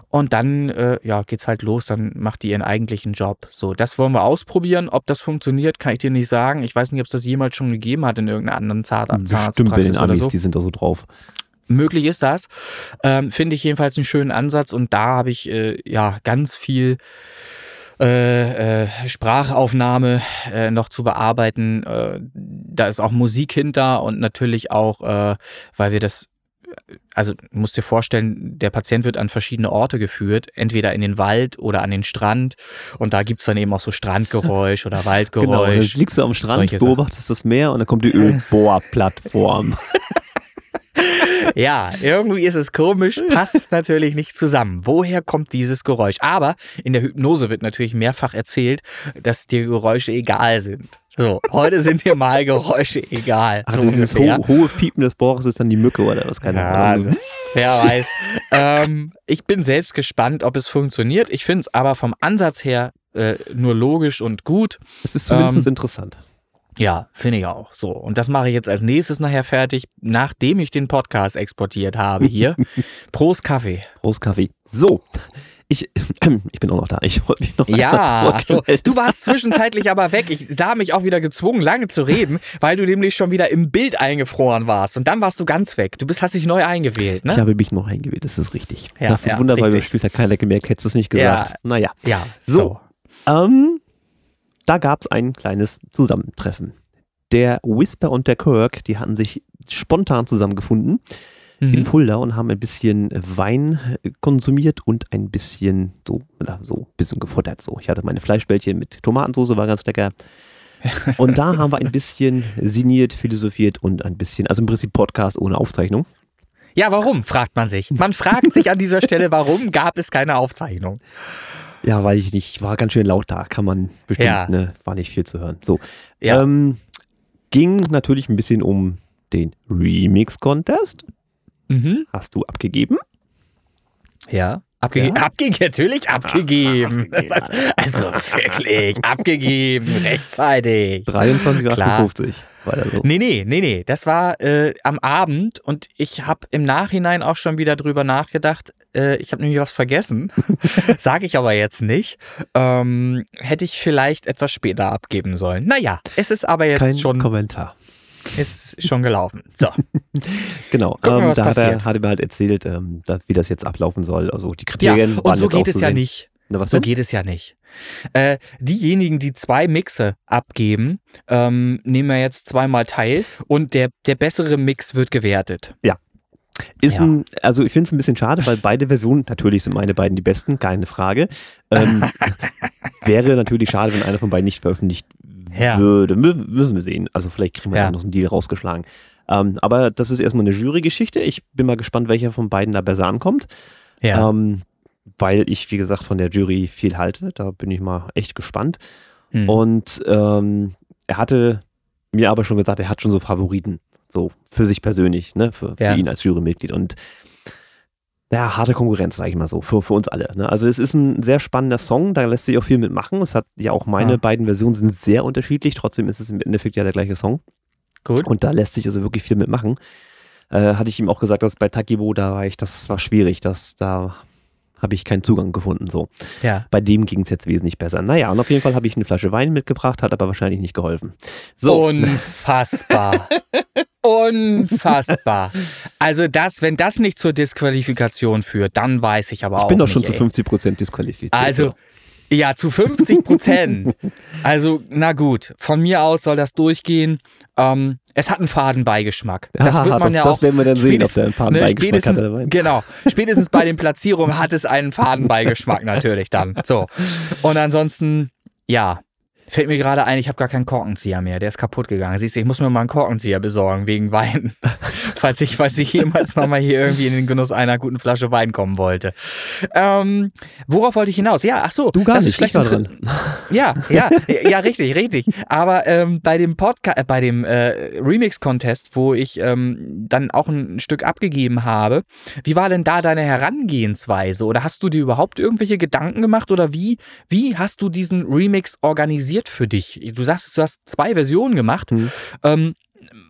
Und dann geht's halt los, dann macht die ihren eigentlichen Job. So, das wollen wir ausprobieren. Ob das funktioniert, kann ich dir nicht sagen. Ich weiß nicht, ob es das jemals schon gegeben hat in irgendeiner anderen Zahnarztpraxis. Bestimmt bei den Amis, so. Die sind da so drauf. Möglich ist das. Finde ich jedenfalls einen schönen Ansatz. Und da habe ich ganz viel Sprachaufnahme noch zu bearbeiten. Da ist auch Musik hinter und natürlich auch, weil wir das... Also du musst dir vorstellen, der Patient wird an verschiedene Orte geführt, entweder in den Wald oder an den Strand, und da gibt es dann eben auch so Strandgeräusch oder Waldgeräusch. Genau, dann liegst du am Strand, beobachtest das Meer und dann kommt die Ölbohrplattform. Ja, irgendwie ist es komisch, passt natürlich nicht zusammen. Woher kommt dieses Geräusch? Aber in der Hypnose wird natürlich mehrfach erzählt, dass dir Geräusche egal sind. So, heute sind dir mal Geräusche egal. Ach, so dieses hohe Piepen des Bohrers ist dann die Mücke oder was? Keine Ahnung. Wer weiß. Ich bin selbst gespannt, ob es funktioniert. Ich finde es aber vom Ansatz her nur logisch und gut. Es ist zumindest interessant. Ja, finde ich auch. So, und das mache ich jetzt als nächstes nachher fertig, nachdem ich den Podcast exportiert habe hier. Prost Kaffee. Prost Kaffee. So, ich bin auch noch da. Ich wollte mich noch einmal zu Wort melden. Du warst zwischenzeitlich aber weg. Ich sah mich auch wieder gezwungen, lange zu reden, weil du nämlich schon wieder im Bild eingefroren warst. Und dann warst du ganz weg. Hast dich neu eingewählt, ne? Ich habe mich noch eingewählt, das ist richtig. Ja, das ist wunderbar, du spielst ja keiner gemerkt, hättest du es nicht gesagt. Ja, naja. Ja, so. Da gab es ein kleines Zusammentreffen. Der Whisper und der Kirk, die hatten sich spontan zusammengefunden in Fulda und haben ein bisschen Wein konsumiert und ein bisschen gefuttert. So, ich hatte meine Fleischbällchen mit Tomatensauce, war ganz lecker. Und da haben wir ein bisschen sinniert, philosophiert und ein bisschen, also im Prinzip Podcast ohne Aufzeichnung. Ja, warum, fragt man sich. Man fragt sich an dieser Stelle, warum gab es keine Aufzeichnung? Ja, weil ich nicht, war ganz schön laut da, kann man bestimmt, war nicht viel zu hören. So, ging natürlich ein bisschen um den Remix-Contest. Mhm. Hast du abgegeben? Ja, abgegeben. Also wirklich, abgegeben, rechtzeitig. 23:58 war das so. Nee, das war am Abend, und ich habe im Nachhinein auch schon wieder drüber nachgedacht. Ich habe nämlich was vergessen, sage ich aber jetzt nicht. Hätte ich vielleicht etwas später abgeben sollen. Naja, es ist aber jetzt kein schon... Kommentar. Ist schon gelaufen. So. Genau. Mal, da hat er mir halt erzählt, wie das jetzt ablaufen soll. Also die Kriterien. Ja, und so geht es ja nicht. Na, was so denn? Geht es ja nicht. Diejenigen, die zwei Mixe abgeben, nehmen ja jetzt zweimal teil und der bessere Mix wird gewertet. Ja. Also ich finde es ein bisschen schade, weil beide Versionen, natürlich sind meine beiden die besten, keine Frage. Wäre natürlich schade, wenn einer von beiden nicht veröffentlicht würde. Müssen wir sehen. Also vielleicht kriegen wir da noch einen Deal rausgeschlagen. Aber das ist erstmal eine Jury-Geschichte. Ich bin mal gespannt, welcher von beiden da besser ankommt. Ja. Weil ich, wie gesagt, von der Jury viel halte. Da bin ich mal echt gespannt. Mhm. Und er hatte mir aber schon gesagt, er hat schon so Favoriten. So für sich persönlich, ne? Für ihn als Jurymitglied. Und ja, harte Konkurrenz, sage ich mal so, für uns alle. Ne? Also es ist ein sehr spannender Song, da lässt sich auch viel mitmachen. Es hat ja auch meine beiden Versionen sind sehr unterschiedlich, trotzdem ist es im Endeffekt ja der gleiche Song. Gut. Und da lässt sich also wirklich viel mitmachen. Hatte ich ihm auch gesagt, dass bei Takibo, das war schwierig, da habe ich keinen Zugang gefunden. So. Ja. Bei dem ging es jetzt wesentlich besser. Naja, und auf jeden Fall habe ich eine Flasche Wein mitgebracht, hat aber wahrscheinlich nicht geholfen. So. Unfassbar. Unfassbar. Also wenn das nicht zur Disqualifikation führt, dann weiß ich aber auch nicht. Ich bin doch schon zu 50% disqualifiziert. Also, ja, zu 50%. Also, na gut, von mir aus soll das durchgehen. Es hat einen Fadenbeigeschmack. Das wird man das werden wir dann sehen, ob der einen Fadenbeigeschmack hat oder nicht. Genau. Spätestens bei den Platzierungen hat es einen Fadenbeigeschmack natürlich dann. So. Und ansonsten, ja. Fällt mir gerade ein, ich habe gar keinen Korkenzieher mehr. Der ist kaputt gegangen. Siehst du, ich muss mir mal einen Korkenzieher besorgen wegen Wein. falls ich jemals nochmal hier irgendwie in den Genuss einer guten Flasche Wein kommen wollte. Worauf wollte ich hinaus? Ja, ach so. Du gar das nicht, ist schlecht drin. Ja, richtig. Aber bei dem Remix-Contest, wo ich dann auch ein Stück abgegeben habe, wie war denn da deine Herangehensweise? Oder hast du dir überhaupt irgendwelche Gedanken gemacht? Oder wie hast du diesen Remix organisiert für dich? Du sagst, du hast zwei Versionen gemacht.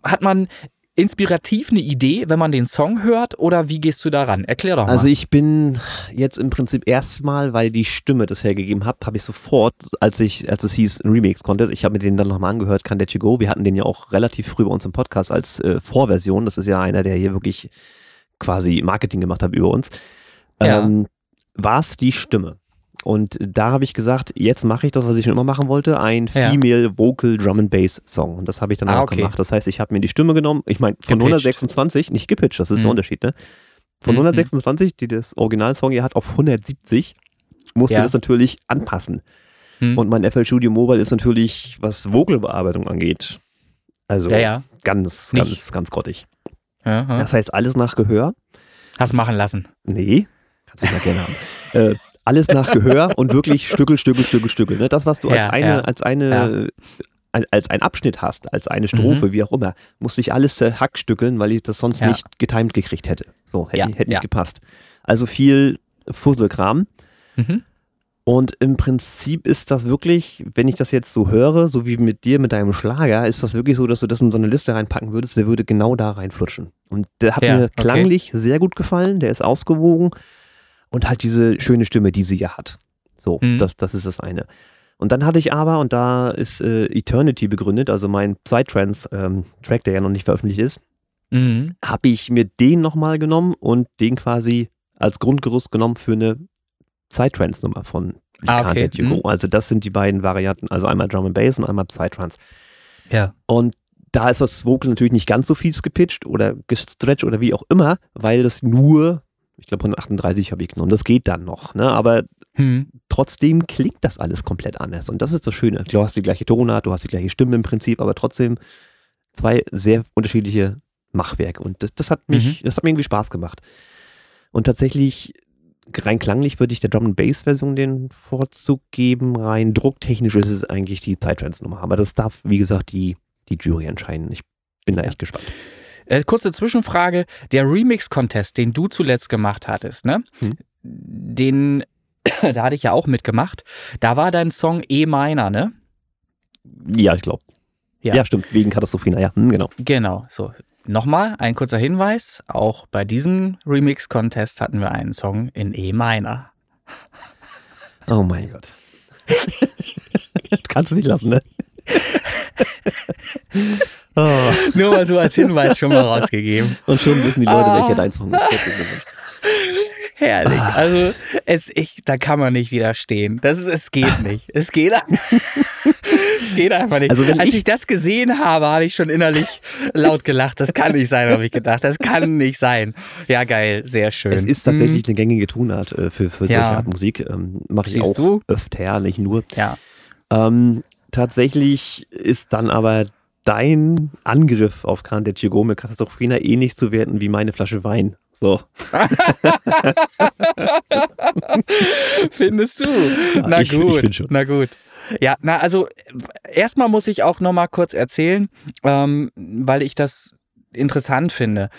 Hat man inspirativ eine Idee, wenn man den Song hört, oder wie gehst du daran? Erklär doch mal. Also ich bin jetzt im Prinzip erstmal, weil die Stimme das hergegeben hat, habe ich sofort, als es hieß Remix-Contest, ich habe mir den dann nochmal angehört, Can't Let You Go. Wir hatten den ja auch relativ früh bei uns im Podcast als Vorversion. Das ist ja einer, der hier wirklich quasi Marketing gemacht hat über uns. War es die Stimme? Und da habe ich gesagt, jetzt mache ich das, was ich schon immer machen wollte, ein Female Vocal Drum and Bass Song. Und das habe ich dann auch gemacht. Das heißt, ich habe mir die Stimme genommen, ich meine, von 126, nicht gepitcht, das ist der Unterschied, ne? Von 126, die das Originalsong hier hat, auf 170, musste das natürlich anpassen. Und mein FL Studio Mobile ist natürlich, was Vocalbearbeitung angeht, also ganz grottig. Das heißt, alles nach Gehör. Hast du machen lassen? Nee, kannst du mal gerne haben. Alles nach Gehör und wirklich Stückel. Ne? Das, was du als ein Abschnitt hast, als eine Strophe, wie auch immer, musste ich alles zerhackstückeln, weil ich das sonst nicht getimed gekriegt hätte. So, hätte nicht gepasst. Also viel Fusselkram. Und im Prinzip ist das wirklich, wenn ich das jetzt so höre, so wie mit dir, mit deinem Schlager, ist das wirklich so, dass du das in so eine Liste reinpacken würdest, der würde genau da reinflutschen. Und der hat mir klanglich sehr gut gefallen, der ist ausgewogen. Und halt diese schöne Stimme, die sie ja hat. So, das ist das eine. Und dann hatte ich aber, und da ist Eternity begründet, also mein Psytrance-Track, der ja noch nicht veröffentlicht ist, habe ich mir den nochmal genommen und den quasi als Grundgerüst genommen für eine Psytrance-Nummer von Can't Let You Go. Also das sind die beiden Varianten, also einmal Drum and Bass und einmal Psytrance. Ja. Und da ist das Vocal natürlich nicht ganz so fies gepitcht oder gestretched oder wie auch immer, weil das nur... Ich glaube, 138 habe ich genommen. Das geht dann noch. Ne? Aber trotzdem klingt das alles komplett anders. Und das ist das Schöne. Du hast die gleiche Tonart, du hast die gleiche Stimme im Prinzip, aber trotzdem zwei sehr unterschiedliche Machwerke. Und das hat mir irgendwie Spaß gemacht. Und tatsächlich, rein klanglich würde ich der Drum-and-Bass-Version den Vorzug geben. Rein drucktechnisch ist es eigentlich die Psytrance-Nummer. Aber das darf, wie gesagt, die Jury entscheiden. Ich bin da echt gespannt. Kurze Zwischenfrage, der Remix-Contest, den du zuletzt gemacht hattest, ne? Da hatte ich ja auch mitgemacht, da war dein Song E-Minor, ne? Ja, ich glaube. Ja, stimmt, wegen Katastrophina, genau. Genau, so. Nochmal ein kurzer Hinweis, auch bei diesem Remix-Contest hatten wir einen Song in E-Minor. Oh mein Gott. Kannst du nicht lassen, ne? Oh. Nur mal so als Hinweis schon mal rausgegeben. Und schon wissen die Leute, welche Song ist. herrlich. Also da kann man nicht widerstehen. Es geht nicht. Es geht einfach nicht. Also als ich das gesehen habe, habe ich schon innerlich laut gelacht. Das kann nicht sein, habe ich gedacht. Das kann nicht sein. Ja, geil. Sehr schön. Es ist tatsächlich eine gängige Tonart für solche Art Musik. Mache ich Siehst auch du? Öfter, nicht nur. Ja. Tatsächlich ist dann aber dein Angriff auf Can't Let You Go mit Katastrophina ähnlich zu werten wie meine Flasche Wein. So. Findest du? Ja, na gut. Ja, also erstmal muss ich auch nochmal kurz erzählen, weil ich das interessant finde.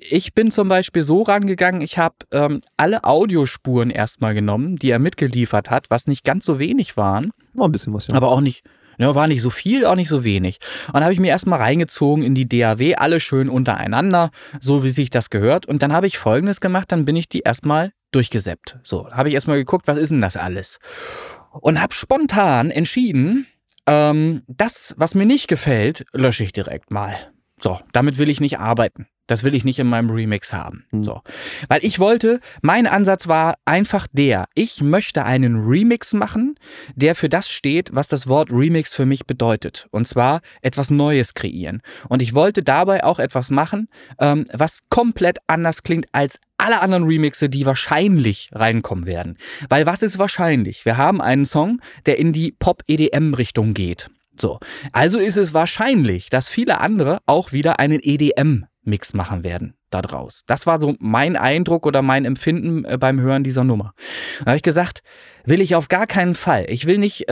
Ich bin zum Beispiel so rangegangen, ich habe alle Audiospuren erstmal genommen, die er mitgeliefert hat, was nicht ganz so wenig waren. War ein bisschen was, ja. Aber auch nicht... Ja, war nicht so viel, auch nicht so wenig. Und dann habe ich mir erstmal reingezogen in die DAW, alle schön untereinander, so wie sich das gehört. Und dann habe ich Folgendes gemacht, dann bin ich die erstmal durchgesappt. So, habe ich erstmal geguckt, was ist denn das alles? Und habe spontan entschieden, das, was mir nicht gefällt, lösche ich direkt mal. So, damit will ich nicht arbeiten. Das will ich nicht in meinem Remix haben. So. Weil mein Ansatz war einfach ich möchte einen Remix machen, der für das steht, was das Wort Remix für mich bedeutet. Und zwar etwas Neues kreieren. Und ich wollte dabei auch etwas machen, was komplett anders klingt als alle anderen Remixe, die wahrscheinlich reinkommen werden. Weil was ist wahrscheinlich? Wir haben einen Song, der in die Pop-EDM-Richtung geht. So. Also ist es wahrscheinlich, dass viele andere auch wieder einen EDM-Mix machen werden da draus. Das war so mein Eindruck oder mein Empfinden beim Hören dieser Nummer. Da habe ich gesagt, will ich auf gar keinen Fall. Ich will nicht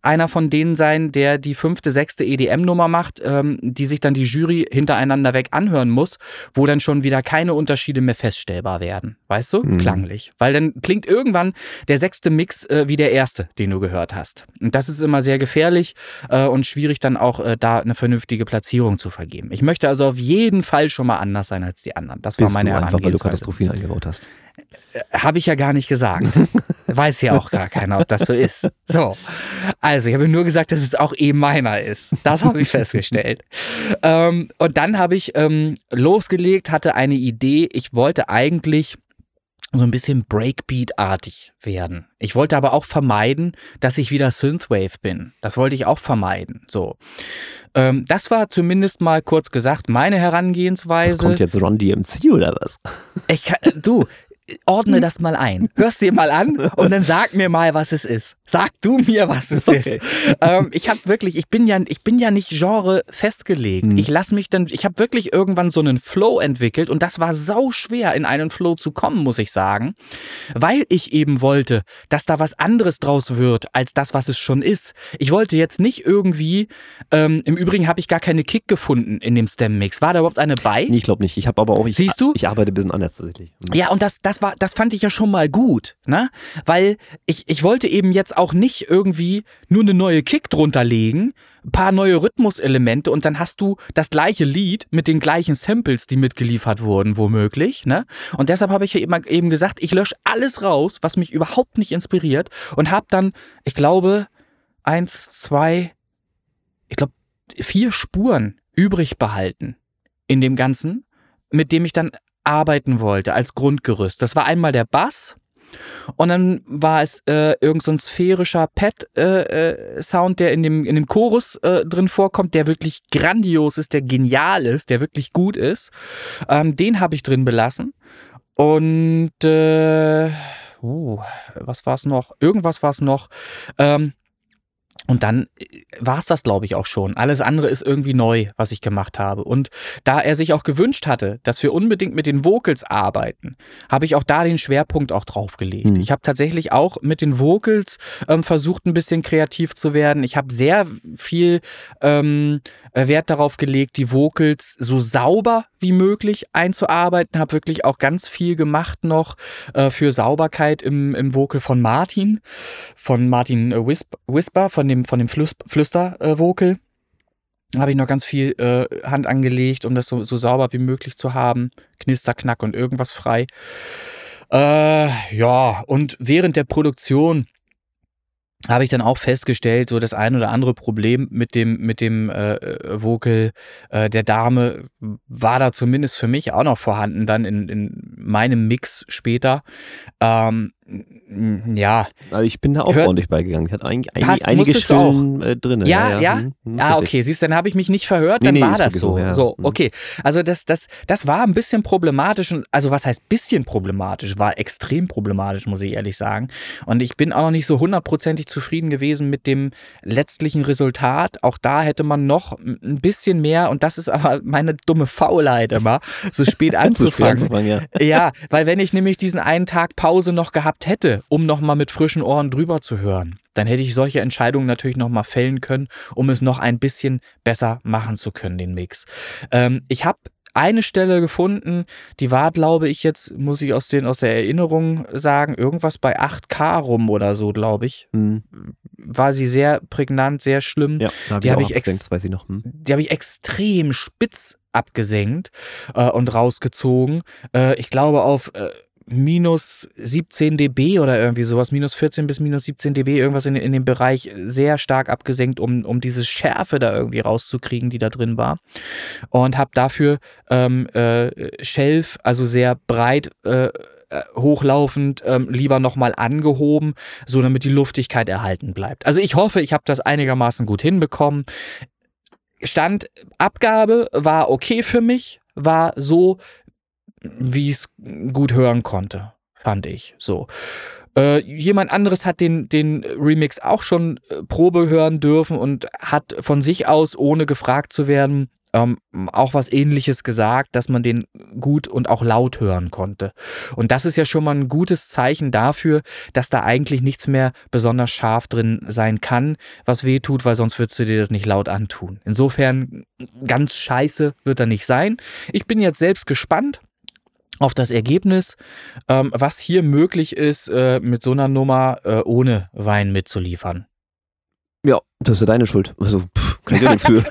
einer von denen sein, der die 5., 6. EDM-Nummer macht, die sich dann die Jury hintereinander weg anhören muss, wo dann schon wieder keine Unterschiede mehr feststellbar werden. Weißt du? Klanglich. Weil dann klingt irgendwann der 6. Mix wie der 1., den du gehört hast. Und das ist immer sehr gefährlich und schwierig dann auch da eine vernünftige Platzierung zu vergeben. Ich möchte also auf jeden Fall schon mal anders sein als die anderen. Das war meine Herangehensweise. Einfach, weil du Katastrophen eingebaut hast. Habe ich ja gar nicht gesagt. Weiß ja auch gar keiner, ob das so ist. So. Also, ich habe nur gesagt, dass es auch E-Minor ist. Das habe ich festgestellt. Und dann habe ich losgelegt, hatte eine Idee. Ich wollte eigentlich so ein bisschen Breakbeat-artig werden. Ich wollte aber auch vermeiden, dass ich wieder Synthwave bin. Das wollte ich auch vermeiden. So. Das war zumindest mal kurz gesagt meine Herangehensweise. Das kommt jetzt Ron DMC oder was? Ordne das mal ein. Hörst dir mal an und dann sag mir mal, was es ist. Sag du mir, was es ist. Ich bin ja nicht Genre festgelegt. Ich habe wirklich irgendwann so einen Flow entwickelt und das war sau schwer, in einen Flow zu kommen, muss ich sagen, weil ich eben wollte, dass da was anderes draus wird, als das, was es schon ist. Ich wollte jetzt nicht irgendwie, im Übrigen habe ich gar keine Kick gefunden in dem Stemmix. War da überhaupt eine bei? Nee, ich glaube nicht. Ich habe aber auch, siehst du? Ich arbeite ein bisschen anders tatsächlich. Ja, und das fand ich ja schon mal gut, ne? Weil ich wollte eben jetzt auch nicht irgendwie nur eine neue Kick drunter legen, ein paar neue Rhythmuselemente und dann hast du das gleiche Lied mit den gleichen Samples, die mitgeliefert wurden, womöglich, ne? Und deshalb habe ich ja eben gesagt, ich lösche alles raus, was mich überhaupt nicht inspiriert und habe dann, ich glaube, 4 Spuren übrig behalten in dem Ganzen, mit dem ich dann arbeiten wollte als Grundgerüst. Das war einmal der Bass und dann war es irgend so ein sphärischer Pad-Sound, der in dem Chorus drin vorkommt, der wirklich grandios ist, der genial ist, der wirklich gut ist. Den habe ich drin belassen und was war es noch? Irgendwas war es noch. Und dann war es das, glaube ich, auch schon. Alles andere ist irgendwie neu, was ich gemacht habe. Und da er sich auch gewünscht hatte, dass wir unbedingt mit den Vocals arbeiten, habe ich auch da den Schwerpunkt auch drauf gelegt. Ich habe tatsächlich auch mit den Vocals versucht, ein bisschen kreativ zu werden. Ich habe sehr viel Wert darauf gelegt, die Vocals so sauber wie möglich einzuarbeiten. Habe wirklich auch ganz viel gemacht noch für Sauberkeit im Vocal von Martin. Von Martin Whisper, von dem Flüster-Vocal habe ich noch ganz viel Hand angelegt, um das so sauber wie möglich zu haben. Knister, Knack und irgendwas frei. Und während der Produktion habe ich dann auch festgestellt, so das ein oder andere Problem mit dem Vocal der Dame war da zumindest für mich auch noch vorhanden dann in meinem Mix später. Ja. Aber ich bin da auch ordentlich beigegangen. Ich hatte einige Stimmen drin. Ja. Okay, siehst du, dann habe ich mich nicht verhört, dann war das so. Ja. So, okay. Also das war ein bisschen problematisch. Also was heißt bisschen problematisch? War extrem problematisch, muss ich ehrlich sagen. Und ich bin auch noch nicht so hundertprozentig zufrieden gewesen mit dem letztlichen Resultat. Auch da hätte man noch ein bisschen mehr, und das ist aber meine dumme Faulheit immer, so spät anzufangen. Ja, weil wenn ich nämlich diesen einen Tag Pause noch gehabt hätte, um nochmal mit frischen Ohren drüber zu hören, dann hätte ich solche Entscheidungen natürlich nochmal fällen können, um es noch ein bisschen besser machen zu können, den Mix. Ich habe eine Stelle gefunden, die war, glaube ich, jetzt muss ich aus der Erinnerung sagen, irgendwas bei 8K rum oder so, glaube ich. Mhm. War sie sehr prägnant, sehr schlimm. Ja, die habe ich extrem spitz abgesenkt und rausgezogen. Ich glaube auf minus 17 dB oder irgendwie sowas, minus 14 bis minus 17 dB, irgendwas in dem Bereich sehr stark abgesenkt, um diese Schärfe da irgendwie rauszukriegen, die da drin war. Und habe dafür Shelf, also sehr breit hochlaufend, lieber nochmal angehoben, so damit die Luftigkeit erhalten bleibt. Also ich hoffe, ich habe das einigermaßen gut hinbekommen. Abgabe war okay für mich, war so, wie ich es gut hören konnte, fand ich so. Jemand anderes hat den Remix auch schon Probe hören dürfen und hat von sich aus, ohne gefragt zu werden, auch was Ähnliches gesagt, dass man den gut und auch laut hören konnte. Und das ist ja schon mal ein gutes Zeichen dafür, dass da eigentlich nichts mehr besonders scharf drin sein kann, was weh tut, weil sonst würdest du dir das nicht laut antun. Insofern, ganz scheiße wird er nicht sein. Ich bin jetzt selbst gespannt auf das Ergebnis, was hier möglich ist, mit so einer Nummer ohne Wein mitzuliefern. Ja, das ist ja deine Schuld. Also, kann ich ja nichts für.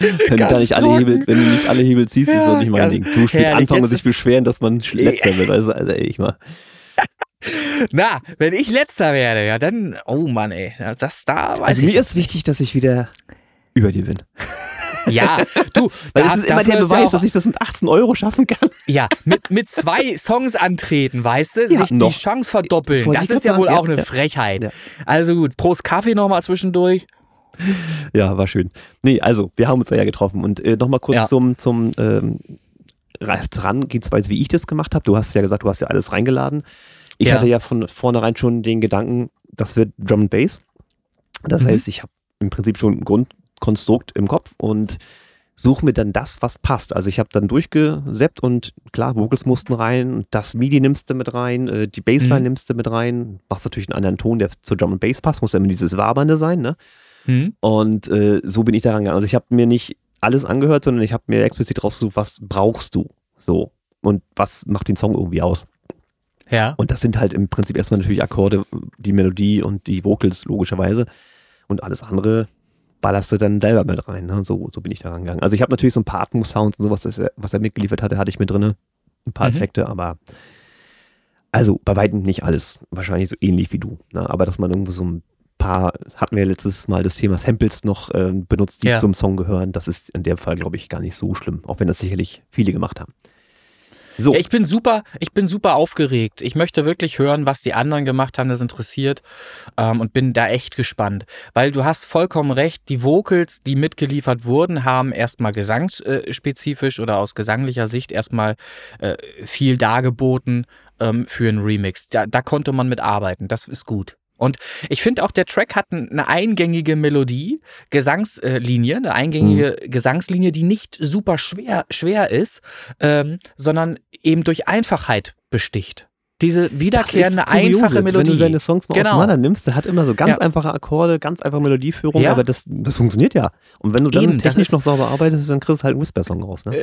Wenn du nicht alle Hebel ziehst, ist das nicht mein Ding. Zu spät anfangen und sich beschweren, dass man letzter wird. Also ehrlich mal. Na, wenn ich letzter werde, ja dann, oh Mann ey, das da weiß also ich. Also mir ist wichtig, dass ich wieder über dir bin. Ja, du. Weil das ist immer der Beweis, dass ich das mit 18 Euro schaffen kann. Ja, mit 2 Songs antreten, weißt du, ja, sich noch die Chance verdoppeln. Das ist ja wohl auch eine Frechheit. Ja. Also gut, Prost Kaffee nochmal zwischendurch. Ja, war schön. Nee, also, wir haben uns ja getroffen. Und nochmal kurz zum Herangehensweise, wie ich das gemacht habe. Du hast ja gesagt, du hast ja alles reingeladen. Ich hatte ja von vornherein schon den Gedanken, das wird Drum and Bass. Das heißt, ich habe im Prinzip schon einen Grundkonstrukt im Kopf und suche mir dann das, was passt. Also ich habe dann durchgeseppt und klar, Vocals mussten rein, das MIDI nimmst du mit rein, die Bassline nimmst du mit rein, machst natürlich einen anderen Ton, der zur Drum and Bass passt, muss ja immer dieses Wabernde sein, ne? Und so bin ich da rangegangen. Also ich habe mir nicht alles angehört, sondern ich habe mir explizit rausgesucht, was brauchst du so und was macht den Song irgendwie aus. Ja. Und das sind halt im Prinzip erstmal natürlich Akkorde, die Melodie und die Vocals logischerweise und alles andere ballerst du dann selber mit rein. Ne? So bin ich da rangegangen. Also ich habe natürlich so ein paar Atmos-Sounds und sowas, was er mitgeliefert hatte, hatte ich mit drin. Ein paar Effekte, aber also bei weitem nicht alles. Wahrscheinlich so ähnlich wie du. Ne? Aber dass man irgendwo so ein paar, hatten wir letztes Mal das Thema Samples noch benutzt, die zum Song gehören. Das ist in dem Fall, glaube ich, gar nicht so schlimm, auch wenn das sicherlich viele gemacht haben. So. Ja, ich bin super aufgeregt. Ich möchte wirklich hören, was die anderen gemacht haben, das interessiert, und bin da echt gespannt, weil du hast vollkommen recht, die Vocals, die mitgeliefert wurden, haben erstmal gesangsspezifisch oder aus gesanglicher Sicht erstmal viel dargeboten für einen Remix. Da konnte man mitarbeiten, das ist gut. Und ich finde auch, der Track hat eine eingängige Melodie, Gesangslinie, die nicht super schwer ist, sondern eben durch Einfachheit besticht. Diese wiederkehrende, einfache Melodie. Wenn du deine Songs mal auseinander nimmst, der hat immer so ganz einfache Akkorde, ganz einfache Melodieführung, aber das funktioniert ja. Und wenn du dann technisch noch sauber arbeitest, dann kriegst du halt einen Whisper-Song raus. Ne?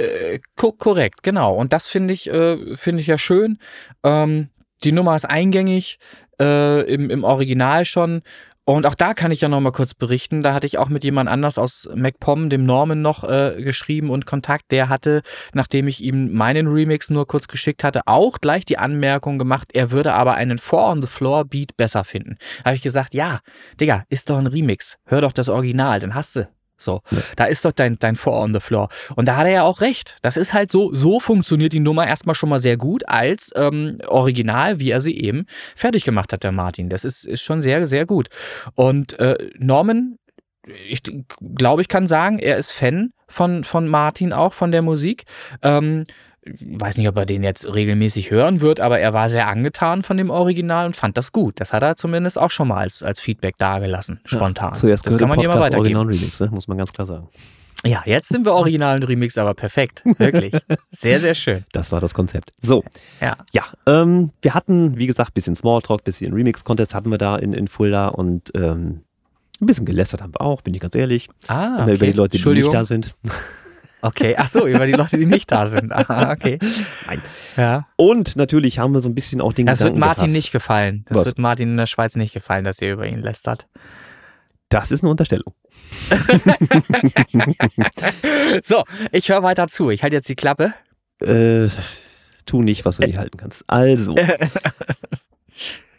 Korrekt, genau. Und das finde ich ja schön. Die Nummer ist eingängig, im Original schon. Und auch da kann ich ja nochmal kurz berichten, da hatte ich auch mit jemand anders aus MacPom, dem Norman, noch geschrieben und Kontakt. Der hatte, nachdem ich ihm meinen Remix nur kurz geschickt hatte, auch gleich die Anmerkung gemacht, er würde aber einen Four-on-the-Floor-Beat besser finden. Da habe ich gesagt, ja, Digga, ist doch ein Remix, hör doch das Original, dann hast du So, ja. Da ist doch dein Four on the Floor. Und da hat er ja auch recht. Das ist halt so funktioniert die Nummer erstmal schon mal sehr gut als original, wie er sie eben fertig gemacht hat, der Martin. Das ist schon sehr, sehr gut. Und Norman, ich glaube, ich kann sagen, er ist Fan von Martin auch, von der Musik. Ich weiß nicht, ob er den jetzt regelmäßig hören wird, aber er war sehr angetan von dem Original und fand das gut. Das hat er zumindest auch schon mal als Feedback dargelassen, spontan. Ja, so jetzt das kann man jemand weitergeben. Original Remix, ne? Muss man ganz klar sagen. Ja, jetzt sind wir Original und Remix, aber perfekt. Wirklich. Sehr, sehr schön. Das war das Konzept. So. Ja. Wir hatten, wie gesagt, ein bisschen Smalltalk, ein bisschen Remix-Contest hatten wir da in Fulda und ein bisschen gelästert haben wir auch, bin ich ganz ehrlich. Ah, okay. Über die Leute, die nicht da sind. Okay, ach so, über die Leute, die nicht da sind. Aha, okay. Nein. Ja. Und natürlich haben wir so ein bisschen auch den Gedanken gefasst. Das wird Martin nicht gefallen. Das wird Martin in der Schweiz nicht gefallen, dass ihr über ihn lästert. Das ist eine Unterstellung. So, ich höre weiter zu. Ich halte jetzt die Klappe. Tu nicht, was du nicht halten kannst. Also,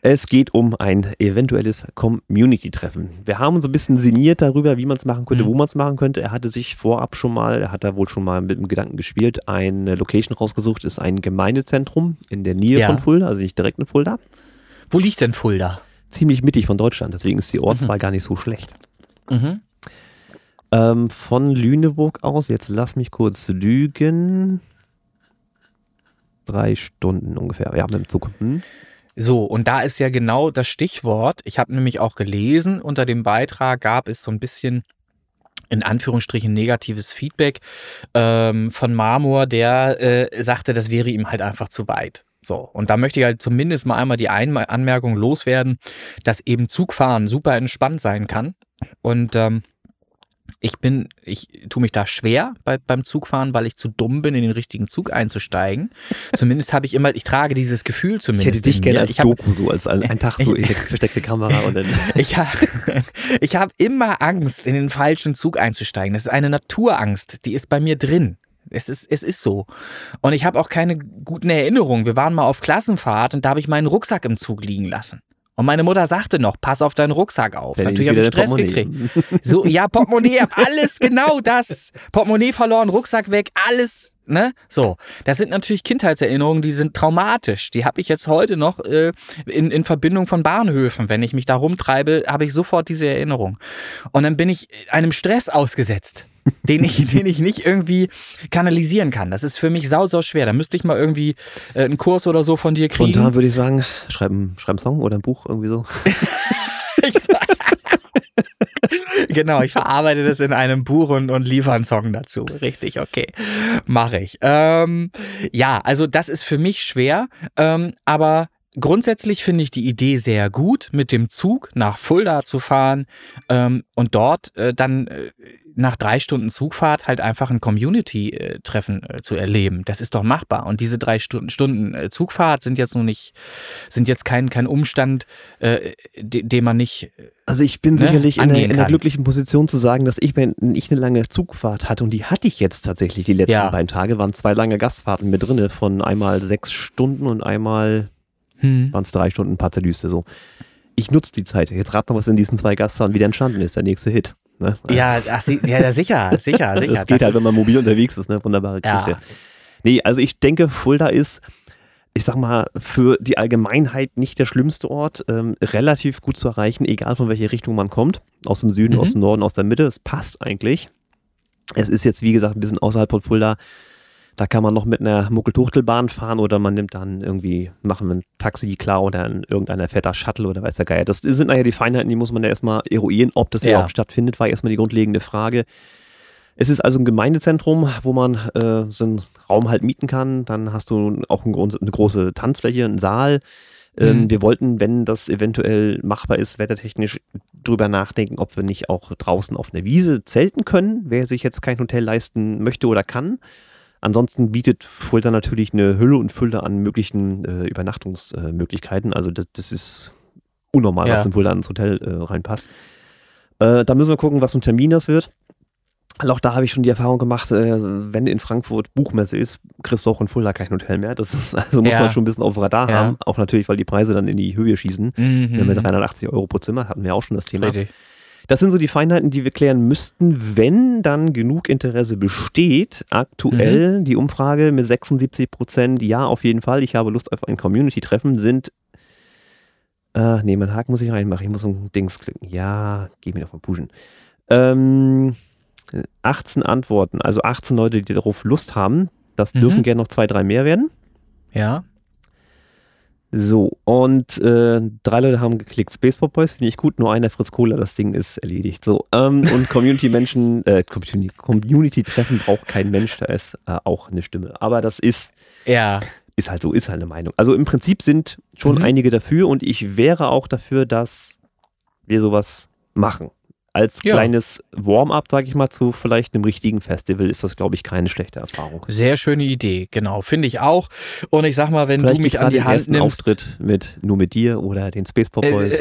es geht um ein eventuelles Community-Treffen. Wir haben uns so ein bisschen sinniert darüber, wie man es machen könnte, wo man es machen könnte. Er hatte sich vorab schon mal, er hat da wohl schon mal mit dem Gedanken gespielt, eine Location rausgesucht, ist ein Gemeindezentrum in der Nähe von Fulda, also nicht direkt in Fulda. Wo liegt denn Fulda? Ziemlich mittig von Deutschland, deswegen ist die Ortswahl gar nicht so schlecht. Mhm. Von Lüneburg aus, jetzt lass mich kurz lügen, 3 Stunden ungefähr, ja, mit dem Zug. So, und da ist ja genau das Stichwort, ich habe nämlich auch gelesen, unter dem Beitrag gab es so ein bisschen, in Anführungsstrichen, negatives Feedback von Marmor, der sagte, das wäre ihm halt einfach zu weit. So, und da möchte ich halt zumindest mal einmal die Anmerkung loswerden, dass eben Zugfahren super entspannt sein kann und ich tue mich da schwer beim Zugfahren, weil ich zu dumm bin, in den richtigen Zug einzusteigen. Zumindest habe ich immer, ich trage dieses Gefühl zumindest. Ich hätte dich gerne als Doku, so als ein Tag so versteckte Kamera. Und dann ich habe immer Angst, in den falschen Zug einzusteigen. Das ist eine Naturangst, die ist bei mir drin. Es ist so. Und ich habe auch keine guten Erinnerungen. Wir waren mal auf Klassenfahrt und da habe ich meinen Rucksack im Zug liegen lassen. Und meine Mutter sagte noch, pass auf deinen Rucksack auf. Natürlich habe ich Stress gekriegt. So, ja, Portemonnaie, alles genau das. Portemonnaie verloren, Rucksack weg, alles, ne? So, das sind natürlich Kindheitserinnerungen, die sind traumatisch. Die habe ich jetzt heute noch in Verbindung von Bahnhöfen. Wenn ich mich da rumtreibe, habe ich sofort diese Erinnerung. Und dann bin ich einem Stress ausgesetzt, den ich nicht irgendwie kanalisieren kann. Das ist für mich sau schwer. Da müsste ich mal irgendwie einen Kurs oder so von dir kriegen. Spontan würde ich sagen, schreib einen Song oder ein Buch, irgendwie so. Genau, ich verarbeite das in einem Buch und liefere einen Song dazu. Richtig, okay. Mache ich. Ja, also das ist für mich schwer, aber grundsätzlich finde ich die Idee sehr gut, mit dem Zug nach Fulda zu fahren und dort dann nach 3 Stunden Zugfahrt halt einfach ein Community-Treffen zu erleben. Das ist doch machbar. Und diese 3 Stunden Zugfahrt sind jetzt kein Umstand, den man nicht. Also ich bin sicherlich in der glücklichen Position zu sagen, dass ich eine lange Zugfahrt hatte und die hatte ich jetzt tatsächlich die letzten 2 Tage, waren 2 lange Gastfahrten mit drin, von einmal 6 Stunden und einmal waren es 3 Stunden, ein paar Zerlüste so. Ich nutze die Zeit. Jetzt rat mal, was in diesen 2 Gastfahrten wieder entstanden ist, der nächste Hit. Ne? Ja, sicher. Das geht das halt, wenn man mobil unterwegs ist, ne? Wunderbare Geschichte. Ja. Nee, also ich denke, Fulda ist, ich sag mal, für die Allgemeinheit nicht der schlimmste Ort, relativ gut zu erreichen, egal von welcher Richtung man kommt. Aus dem Süden, aus dem Norden, aus der Mitte. Es passt eigentlich. Es ist jetzt, wie gesagt, ein bisschen außerhalb von Fulda. Da kann man noch mit einer Muckeltuchtelbahn fahren oder man nimmt dann irgendwie, machen wir ein Taxi klar oder irgendeiner fährt da Shuttle oder weiß der Geier. Das sind nachher die Feinheiten, die muss man ja erstmal eruieren, ob das überhaupt stattfindet, war erstmal die grundlegende Frage. Es ist also ein Gemeindezentrum, wo man so einen Raum halt mieten kann. Dann hast du auch eine große Tanzfläche, einen Saal. Wir wollten, wenn das eventuell machbar ist, wettertechnisch drüber nachdenken, ob wir nicht auch draußen auf einer Wiese zelten können, wer sich jetzt kein Hotel leisten möchte oder kann. Ansonsten bietet Fulda natürlich eine Hülle und Fülle an möglichen Übernachtungsmöglichkeiten. Also das ist unnormal, was in Fulda ins Hotel reinpasst. Da müssen wir gucken, was ein Termin das wird. Also auch da habe ich schon die Erfahrung gemacht, wenn in Frankfurt Buchmesse ist, kriegst du auch in Fulda kein Hotel mehr. Das ist, also muss man schon ein bisschen auf Radar haben. Auch natürlich, weil die Preise dann in die Höhe schießen. Mit 380 € pro Zimmer hatten wir auch schon das Thema. Richtig. Das sind so die Feinheiten, die wir klären müssten, wenn dann genug Interesse besteht. Aktuell die Umfrage mit 76%, ja, auf jeden Fall, ich habe Lust auf ein Community-Treffen, sind, nee, meinen Haken muss ich reinmachen, ich muss so ein Dings klicken. Ja, geh mir doch mal pushen. 18 Antworten, also 18 Leute, die darauf Lust haben. Das dürfen gerne noch 2, 3 mehr werden. Ja. So, und 3 Leute haben geklickt. Space Pop Boys finde ich gut, nur einer Fritz Cola, das Ding ist erledigt. So, und Community-Menschen, Community-Treffen braucht kein Mensch, da ist auch eine Stimme. Aber das ist, ist halt so, ist halt eine Meinung. Also im Prinzip sind schon einige dafür und ich wäre auch dafür, dass wir sowas machen. Als kleines Warm-up, sage ich mal, zu vielleicht einem richtigen Festival ist das, glaube ich, keine schlechte Erfahrung. Sehr schöne Idee, genau, finde ich auch. Und ich sag mal, wenn vielleicht du mich an die Hand nimmst... Auftritt mit nur mit dir oder den Space Pop Boys.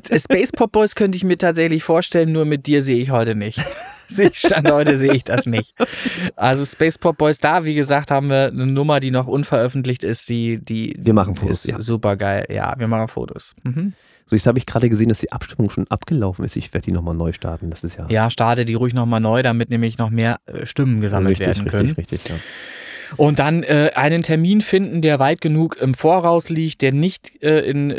Space Pop Boys könnte ich mir tatsächlich vorstellen, nur mit dir sehe ich heute nicht. Stand heute sehe ich das nicht. Also Space Pop Boys, da, wie gesagt, haben wir eine Nummer, die noch unveröffentlicht ist. Die wir machen Fotos, super geil. Ja, wir machen Fotos. So, jetzt habe ich gerade gesehen, dass die Abstimmung schon abgelaufen ist. Ich werde die nochmal neu starten. Das ist ja, starte die ruhig nochmal neu, damit nämlich noch mehr Stimmen gesammelt werden können. Richtig, ja. Und dann einen Termin finden, der weit genug im Voraus liegt, der nicht in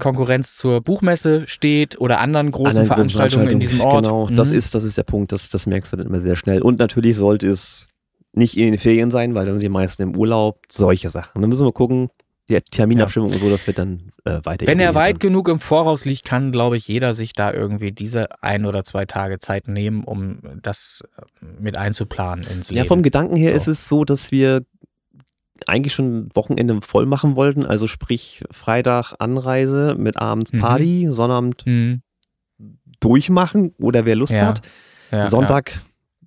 Konkurrenz zur Buchmesse steht oder anderen großen Veranstaltungen in diesem Ort. Genau, das ist der Punkt, das merkst du dann immer sehr schnell. Und natürlich sollte es nicht in den Ferien sein, weil da sind die meisten im Urlaub, solche Sachen. Und dann müssen wir gucken, die Terminabstimmung und so, das wird dann weitergehen. Wenn er weit genug im Voraus liegt, kann, glaube ich, jeder sich da irgendwie diese 1 oder 2 Tage Zeit nehmen, um das mit einzuplanen ins Leben. Ja, vom Gedanken her ist es so, dass wir eigentlich schon Wochenende voll machen wollten, also sprich Freitag Anreise mit abends Party, Sonnabend durchmachen oder wer Lust hat. Ja, Sonntag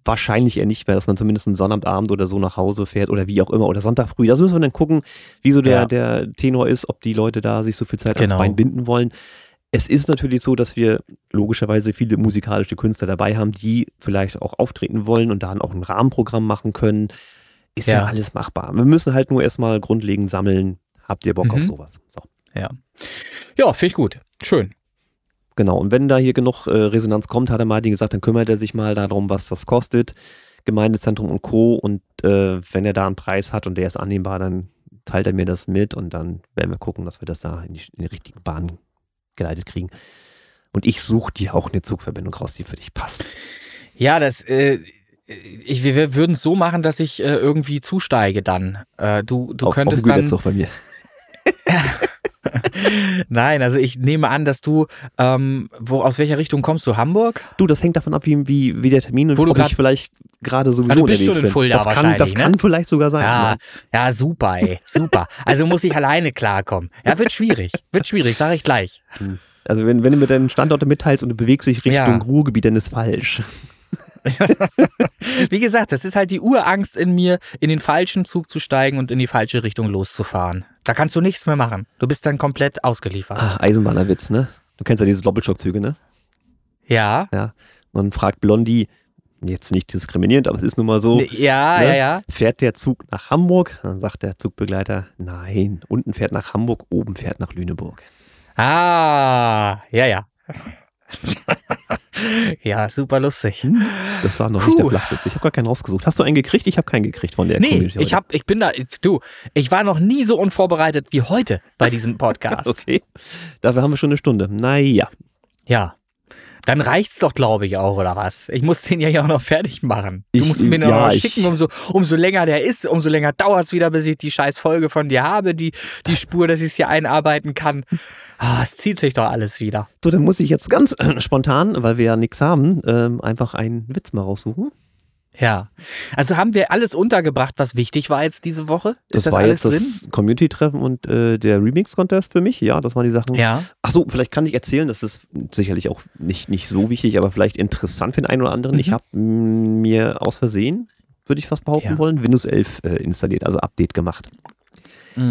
wahrscheinlich eher nicht mehr, dass man zumindest einen Sonnabendabend oder so nach Hause fährt oder wie auch immer oder Sonntag früh. Das müssen wir dann gucken, wie so der Tenor ist, ob die Leute da sich so viel Zeit ans Bein binden wollen. Es ist natürlich so, dass wir logischerweise viele musikalische Künstler dabei haben, die vielleicht auch auftreten wollen und dann auch ein Rahmenprogramm machen können. Ist ja alles machbar. Wir müssen halt nur erstmal grundlegend sammeln. Habt ihr Bock auf sowas? So. Ja, finde ich gut. Schön. Genau, und wenn da hier genug Resonanz kommt, hat der Martin gesagt, dann kümmert er sich mal darum, was das kostet, Gemeindezentrum und Co. Und wenn er da einen Preis hat und der ist annehmbar, dann teilt er mir das mit und dann werden wir gucken, dass wir das da in die richtigen Bahnen geleitet kriegen. Und ich suche dir auch eine Zugverbindung raus, die für dich passt. Ja, wir würden es so machen, dass ich irgendwie zusteige dann. Du könntest auf dann... Auf bei mir. Nein, also ich nehme an, dass du, aus welcher Richtung kommst du? Hamburg? Du, das hängt davon ab, wie der Termin und ob ich vielleicht gerade sowieso unterwegs bin. Also du bist schon in Fulda wahrscheinlich, das kann vielleicht sogar sein. Ja, super, ey, super. Also muss ich alleine klarkommen. Ja, wird schwierig, sage ich gleich. Also wenn du mir deinen Standort mitteilst und du bewegst dich Richtung Ruhrgebiet, dann ist falsch. Wie gesagt, das ist halt die Urangst in mir, in den falschen Zug zu steigen und in die falsche Richtung loszufahren. Da kannst du nichts mehr machen. Du bist dann komplett ausgeliefert. Eisenbahnerwitz, ne? Du kennst ja diese Doppelschockzüge, ne? Ja. Man fragt Blondie, jetzt nicht diskriminierend, aber es ist nun mal so. Ja. Fährt der Zug nach Hamburg? Dann sagt der Zugbegleiter, nein, unten fährt nach Hamburg, oben fährt nach Lüneburg. Ja. Ja, super lustig. Das war noch nicht der Flachwitz. Ich habe gar keinen rausgesucht. Hast du einen gekriegt? Ich habe keinen gekriegt von der Community. Ich war noch nie so unvorbereitet wie heute bei diesem Podcast. Okay, dafür haben wir schon eine Stunde. Naja. Ja, dann reicht's doch, glaube ich, auch, oder was? Ich muss den ja auch noch fertig machen. Du musst mir den noch schicken, umso länger der ist, umso länger dauert's wieder, bis ich die scheiß Folge von dir habe, die Spur, dass ich es hier einarbeiten kann. Es zieht sich doch alles wieder. So, dann muss ich jetzt ganz spontan, weil wir ja nichts haben, einfach einen Witz mal raussuchen. Ja, also haben wir alles untergebracht, was wichtig war jetzt diese Woche? Ist das war alles jetzt drin? Das Community-Treffen und der Remix-Contest für mich, ja, das waren die Sachen. Ja. Achso, vielleicht kann ich erzählen, das ist sicherlich auch nicht so wichtig, aber vielleicht interessant für den einen oder anderen. Ich habe mir aus Versehen, würde ich fast behaupten wollen, Windows 11 installiert, also Update gemacht.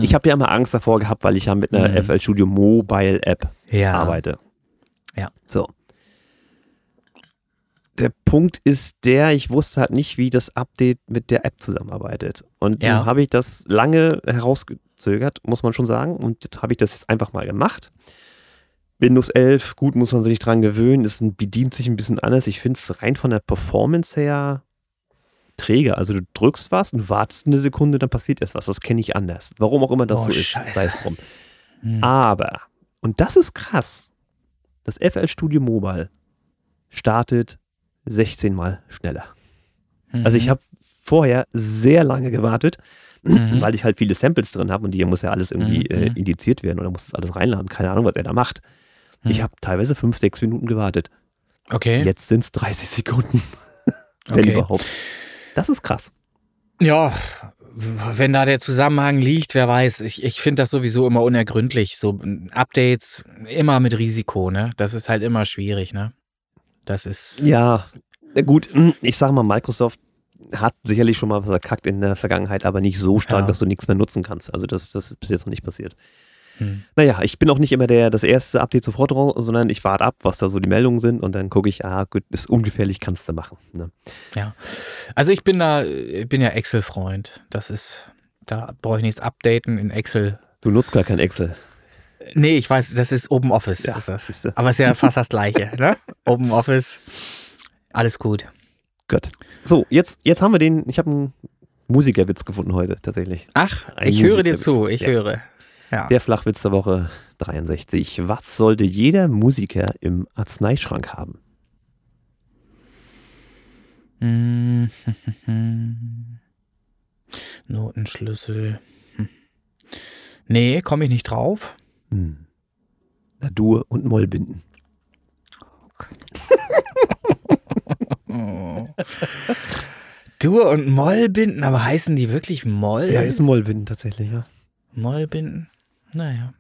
Ich habe ja immer Angst davor gehabt, weil ich ja mit einer FL Studio Mobile App arbeite. Ja. So. Der Punkt ist der, ich wusste halt nicht, wie das Update mit der App zusammenarbeitet. Und nun habe ich das lange herausgezögert, muss man schon sagen. Und habe ich das jetzt einfach mal gemacht. Windows 11, gut, muss man sich dran gewöhnen, es bedient sich ein bisschen anders. Ich finde es rein von der Performance her träge. Also du drückst was und wartest eine Sekunde, dann passiert erst was. Das kenne ich anders. Warum auch immer das so Scheiße. Ist, sei es drum. Aber, und das ist krass, das FL Studio Mobile startet 16 Mal schneller. Mhm. Also ich habe vorher sehr lange gewartet, weil ich halt viele Samples drin habe und hier muss ja alles irgendwie indiziert werden oder muss das alles reinladen. Keine Ahnung, was er da macht. Ich habe teilweise 5-6 Minuten gewartet. Okay. Jetzt sind es 30 Sekunden. Wenn überhaupt. Das ist krass. Ja, wenn da der Zusammenhang liegt, wer weiß. Ich finde das sowieso immer unergründlich. So Updates immer mit Risiko, ne? Das ist halt immer schwierig, ne? Das ist... Ja, gut, ich sag mal, Microsoft hat sicherlich schon mal was verkackt in der Vergangenheit, aber nicht so stark, dass du nichts mehr nutzen kannst. Also das ist bis jetzt noch nicht passiert. Naja, ich bin auch nicht immer das erste Update sofort drauf, sondern ich warte ab, was da so die Meldungen sind und dann gucke ich, gut, ist ungefährlich, kannst du machen. Ne? Ja, also ich bin ja Excel-Freund. Da brauche ich nichts updaten in Excel. Du nutzt gar kein Excel. Nee, ich weiß, das ist Open Office. Ja, ist das. Aber es ist ja fast das Gleiche. Ne? Open Office, alles gut. Gut. So, jetzt haben wir ich habe einen Musikerwitz gefunden heute, tatsächlich. Ach, ich höre dir zu, ich höre. Ja. Der Flachwitz der Woche 63. Was sollte jeder Musiker im Arzneischrank haben? Notenschlüssel. Nee, komme ich nicht drauf. Dur und Mollbinden. Dur und Mollbinden, aber heißen die wirklich Moll? Ja, ist Mollbinden tatsächlich, ja. Mollbinden? Naja.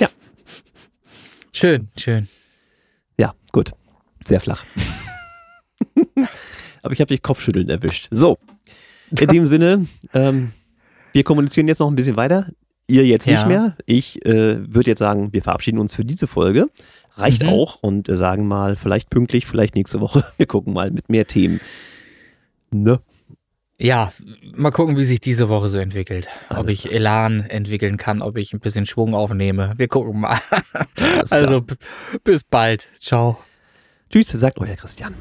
Ja. Schön. Ja, gut. Sehr flach. Aber ich habe dich kopfschütteln erwischt. So, in dem Sinne, wir kommunizieren jetzt noch ein bisschen weiter. Ihr jetzt nicht mehr. Ich würde jetzt sagen, wir verabschieden uns für diese Folge. Reicht auch und sagen mal, vielleicht pünktlich, vielleicht nächste Woche. Wir gucken mal mit mehr Themen. Ne? Ja, mal gucken, wie sich diese Woche so entwickelt. Alles ob ich klar. Elan entwickeln kann, ob ich ein bisschen Schwung aufnehme. Wir gucken mal. Also bis bald. Ciao. Tschüss, sagt euer Christian.